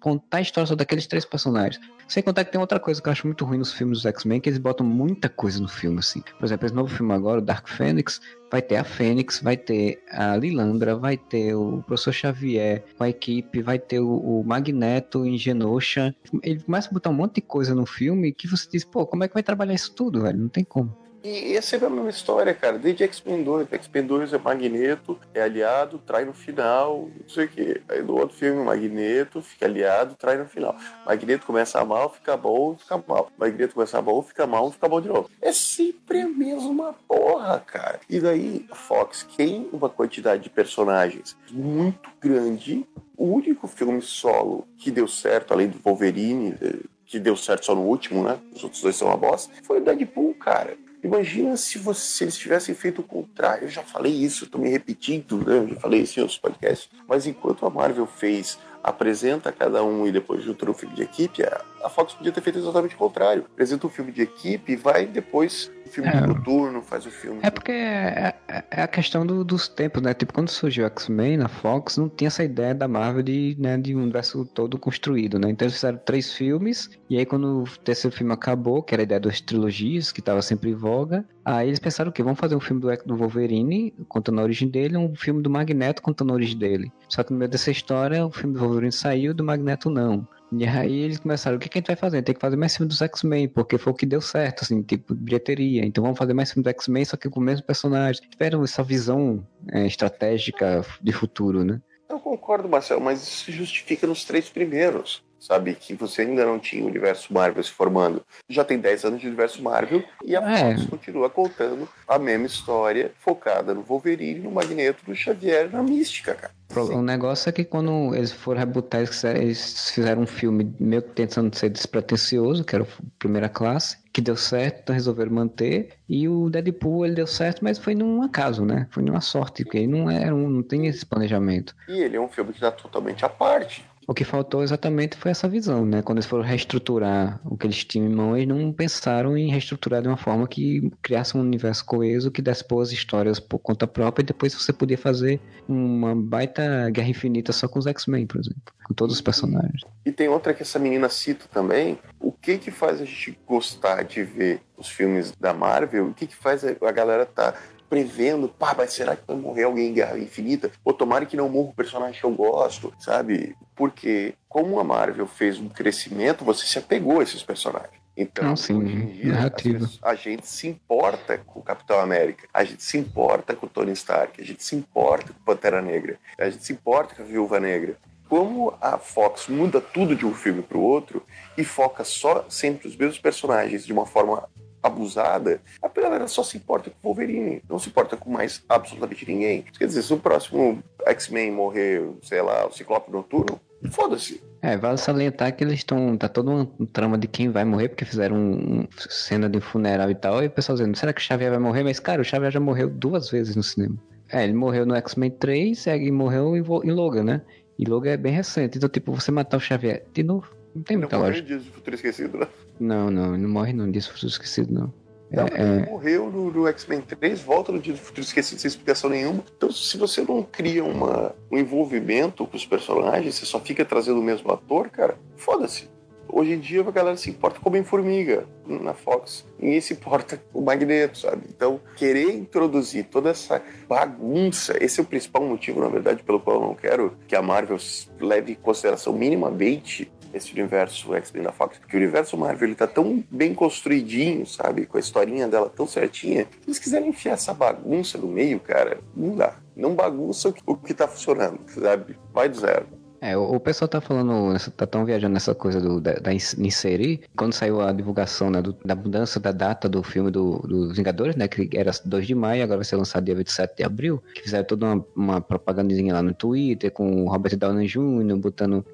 contar a história só daqueles 3 personagens. Sem contar que tem outra coisa que eu acho muito ruim nos filmes dos X-Men, que eles botam muita coisa no filme, assim. Por exemplo, esse novo filme agora, o Dark Phoenix, vai ter a Fênix, vai ter a Lilandra, vai ter o Professor Xavier com a equipe, vai ter o Magneto em Genosha. Ele começa a botar um monte de coisa no filme que você diz, pô, como é que vai trabalhar isso tudo, velho? Não tem como. E é sempre a mesma história, cara, desde X-Men 2. X-Men 2 é Magneto, é aliado, trai no final, não sei o quê. Aí no outro filme, Magneto fica aliado, trai no final. Magneto começa mal, fica bom, fica mal. Magneto começa bom, fica mal, fica bom de novo. É sempre a mesma porra, cara. E daí, a Fox tem uma quantidade de personagens muito grande. O único filme solo que deu certo, além do Wolverine, que deu certo só no último, né? Os outros 2 são uma bosta, foi o Deadpool, cara. Imagina se eles tivessem feito o contrário. Eu já falei isso, tô me repetindo, né? Eu já falei isso em outros podcasts. Mas enquanto a Marvel fez, apresenta cada um e depois junta um filme de equipe, a Fox podia ter feito exatamente o contrário. Apresenta um filme de equipe e vai depois o filme de noturno, faz o filme... É porque é a questão dos tempos, né? Tipo, quando surgiu o X-Men na Fox, não tinha essa ideia da Marvel de um universo todo construído, né? Então eles fizeram 3 filmes, e aí quando o terceiro filme acabou, que era a ideia das trilogias, que estava sempre em voga, aí eles pensaram que vão fazer um filme do Wolverine, contando a origem dele, um filme do Magneto, contando a origem dele. Só que no meio dessa história, o filme do Wolverine saiu, do Magneto não. E aí eles começaram, o que a gente vai fazer? Tem que fazer mais filme dos X-Men, porque foi o que deu certo, assim, tipo, bilheteria. Então vamos fazer mais filme dos X-Men, só que com o mesmo personagem. Tiveram essa visão estratégica de futuro, né? Eu concordo, Marcelo, mas isso se justifica nos 3 primeiros. sabe? Que você ainda não tinha o universo Marvel se formando. Já tem 10 anos de universo Marvel e a Fox continua contando a mesma história focada no Wolverine, no Magneto, no Xavier, na Mística, cara. O negócio é que quando eles foram rebootar, eles fizeram um filme meio que tentando ser despretensioso, que era o Primeira Classe, que deu certo, então resolveram manter. E o Deadpool, ele deu certo, mas foi num acaso, né? Foi numa sorte, porque ele não tem esse planejamento. E ele é um filme que dá totalmente à parte. O que faltou exatamente foi essa visão, né? Quando eles foram reestruturar o que eles tinham em mão, eles não pensaram em reestruturar de uma forma que criasse um universo coeso, que desse boas histórias por conta própria, e depois você podia fazer uma baita Guerra Infinita só com os X-Men, por exemplo, com todos os personagens. E tem outra que essa menina cita também, o que que faz a gente gostar de ver os filmes da Marvel, o que que faz a galera tá prevendo, pá, mas será que vai morrer alguém em Guerra Infinita? Ou tomara que não morra o personagem que eu gosto, sabe? Porque como a Marvel fez um crescimento, você se apegou a esses personagens. Então, não, sim, hoje em dia, a gente se importa com o Capitão América, a gente se importa com o Tony Stark, a gente se importa com o Pantera Negra, a gente se importa com a Viúva Negra. Como a Fox muda tudo de um filme para o outro e foca só sempre os mesmos personagens de uma forma abusada, a galera só se importa com o Wolverine, não se importa com mais absolutamente ninguém. Quer dizer, se o próximo X-Men morrer, sei lá, o Ciclope Noturno, foda-se. Vale salientar que eles estão... Tá toda uma trama de quem vai morrer, porque fizeram uma cena de funeral e tal, e o pessoal dizendo, será que o Xavier vai morrer? Mas, cara, o Xavier já morreu 2 vezes no cinema. Ele morreu no X-Men 3, e morreu em Logan, né? E Logan é bem recente, então, tipo, você matar o Xavier de novo, não tem muita lógica. Não morre de Futuro Esquecido, né? Não, ele não morre não, Dia do Futuro Esquecido, não. Ele morreu no X-Men 3, volta no Dia do Futuro Esquecido sem explicação nenhuma. Então, se você não cria um envolvimento com os personagens, você só fica trazendo o mesmo ator, cara, foda-se. Hoje em dia, a galera se importa com o Homem-Formiga na Fox. Ninguém se importa com o Magneto, sabe? Então, querer introduzir toda essa bagunça, esse é o principal motivo, na verdade, pelo qual eu não quero que a Marvel leve em consideração minimamente esse universo X-Men da Fox, porque o universo Marvel, ele tá tão bem construidinho, sabe, com a historinha dela tão certinha, se eles quiserem enfiar essa bagunça no meio, cara, não dá, não bagunça o que tá funcionando, sabe, vai do zero. O pessoal tá falando, tá tão viajando nessa coisa da inserir, quando saiu a divulgação, né, da mudança da data do filme do Vingadores, né, que era 2 de maio, agora vai ser lançado dia 27 de abril, que fizeram toda uma propagandazinha lá no Twitter, com o Robert Downey Jr.,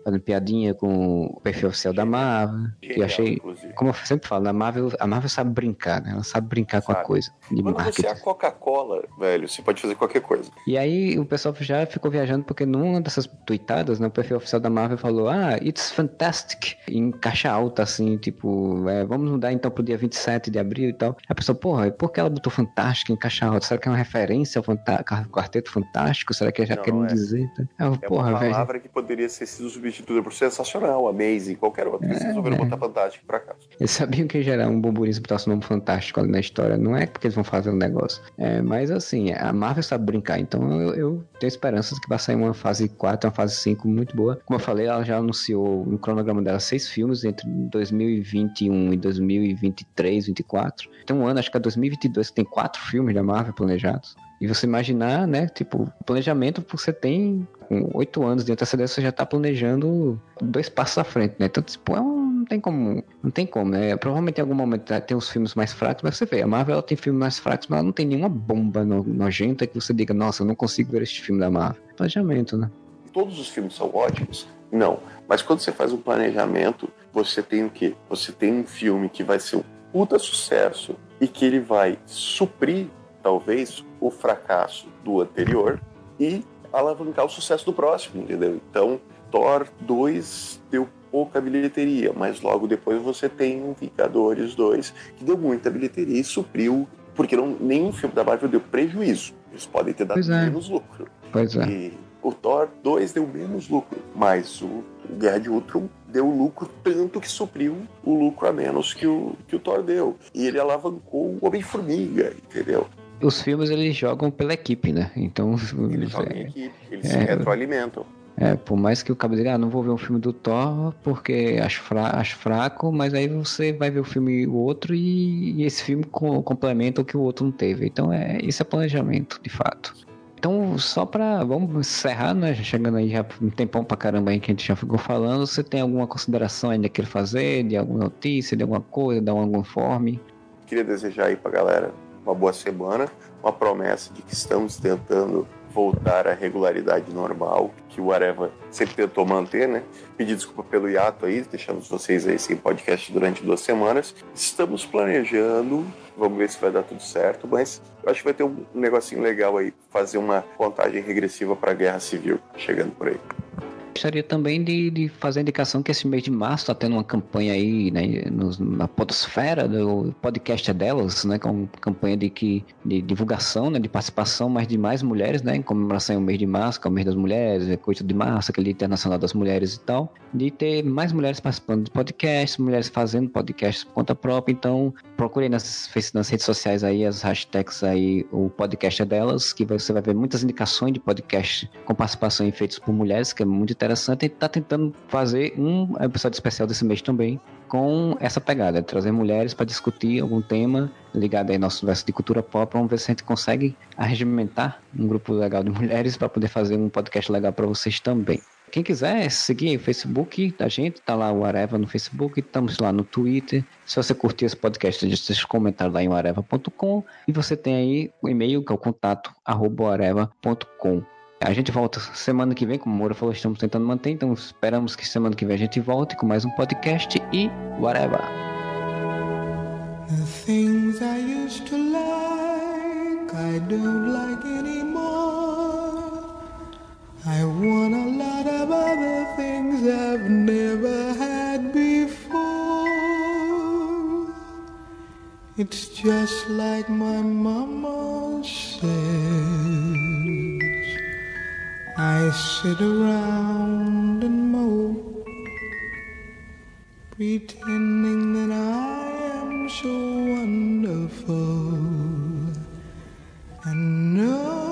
fazendo piadinha com o perfil oficial da Marvel, que eu achei, inclusive, como eu sempre falo, a Marvel sabe brincar, né, ela sabe brincar com a coisa. Quando você é a Coca-Cola, velho, você pode fazer qualquer coisa. E aí o pessoal já ficou viajando, porque numa dessas tweetadas, né, o perfil oficial da Marvel falou, it's fantastic, em caixa alta, assim, tipo, vamos mudar então pro dia 27 de abril e tal. Aí a pessoa, porra, por que ela botou fantástico em caixa alta? Será que é uma referência ao Quarteto Fantástico? Será que já querem dizer? Tá? É uma palavra, velho, que poderia ser sido substituída por sensacional, amazing, qualquer outra. Eles resolveram botar fantástico por acaso. Eles sabiam que ia gerar um burburinho se botasse o nome fantástico ali na história. Não é porque eles vão fazer um negócio. Mas, assim, a Marvel sabe brincar. Então, eu tenho esperança de que vai sair uma fase 4, uma fase 5 muito boa. Como eu falei, ela já anunciou no cronograma dela 6 filmes entre 2021 e 2023, 2024. Tem um ano, acho que é 2022, que tem 4 filmes da Marvel planejados. E você imaginar, né, tipo, planejamento, porque você tem com 8 anos de antecedência, você já tá planejando 2 passos à frente, né? Então, tipo, não tem como, né? Provavelmente em algum momento tem uns filmes mais fracos, mas você vê, a Marvel, ela tem filmes mais fracos, mas ela não tem nenhuma bomba nojenta que você diga, nossa, eu não consigo ver este filme da Marvel. Planejamento, né? Todos os filmes são ótimos? Não. Mas quando você faz um planejamento, você tem o quê? Você tem um filme que vai ser um puta sucesso e que ele vai suprir, talvez, o fracasso do anterior e alavancar o sucesso do próximo, entendeu? Então, Thor 2 deu pouca bilheteria, mas logo depois você tem um Vingadores 2 que deu muita bilheteria e supriu, porque nenhum filme da Marvel deu prejuízo. Eles podem ter dado menos lucro. Pois é. E o Thor 2 deu menos lucro, mas o Guerra de Ultron deu lucro tanto que supriu o lucro a menos que o Thor deu. E ele alavancou o Homem-Formiga, entendeu? Os filmes, eles jogam pela equipe, né? Então, eles jogam em equipe, eles se retroalimentam. Por mais que o cabo diga, não vou ver um filme do Thor porque acho fraco, mas aí você vai ver o filme o outro e esse filme complementa o que o outro não teve. Então, isso é planejamento, de fato. Então, só pra... Vamos encerrar, né? Chegando aí já um tempão pra caramba aí que a gente já ficou falando. Você tem alguma consideração ainda que ele fazer? De alguma notícia, de alguma coisa, de algum informe? Queria desejar aí pra galera uma boa semana. Uma promessa de que estamos tentando voltar à regularidade normal que o Areva sempre tentou manter, né? Pedir desculpa pelo hiato aí, deixamos vocês aí sem podcast durante 2 semanas. Estamos planejando... Vamos ver se vai dar tudo certo, mas eu acho que vai ter um negocinho legal aí, fazer uma contagem regressiva para a Guerra Civil, chegando por aí. Gostaria também de fazer a indicação que esse mês de março está tendo uma campanha aí, né, na podosfera do podcast delas, né, com uma campanha de divulgação, né, de participação mais de mais mulheres, né, em comemoração ao mês de março, que é o mês das mulheres, é coisa de março, aquele internacional das mulheres e tal, de ter mais mulheres participando de podcasts, mulheres fazendo podcasts por conta própria. Então procurem nas redes sociais aí as hashtags aí, o podcast delas, que você vai ver muitas indicações de podcast com participação em feitos por mulheres, que é muito interessante. A gente está tentando fazer um episódio especial desse mês também com essa pegada, trazer mulheres para discutir algum tema ligado aí ao nosso universo de cultura pop. Vamos ver se a gente consegue arregimentar um grupo legal de mulheres para poder fazer um podcast legal para vocês também. Quem quiser seguir o Facebook da gente, tá lá o Areva no Facebook, estamos lá no Twitter. Se você curtir esse podcast, deixa seus comentários lá em areva.com, e você tem aí o e-mail, que é o contato@areva.com. A gente volta semana que vem, como o Moura falou, estamos tentando manter, então esperamos que semana que vem a gente volte com mais um podcast e whatever. The things I used to like, I don't like anymore. I want a lot of other things I've never had before. It's just like my mama said. I sit around and mope, pretending that I am so wonderful, and no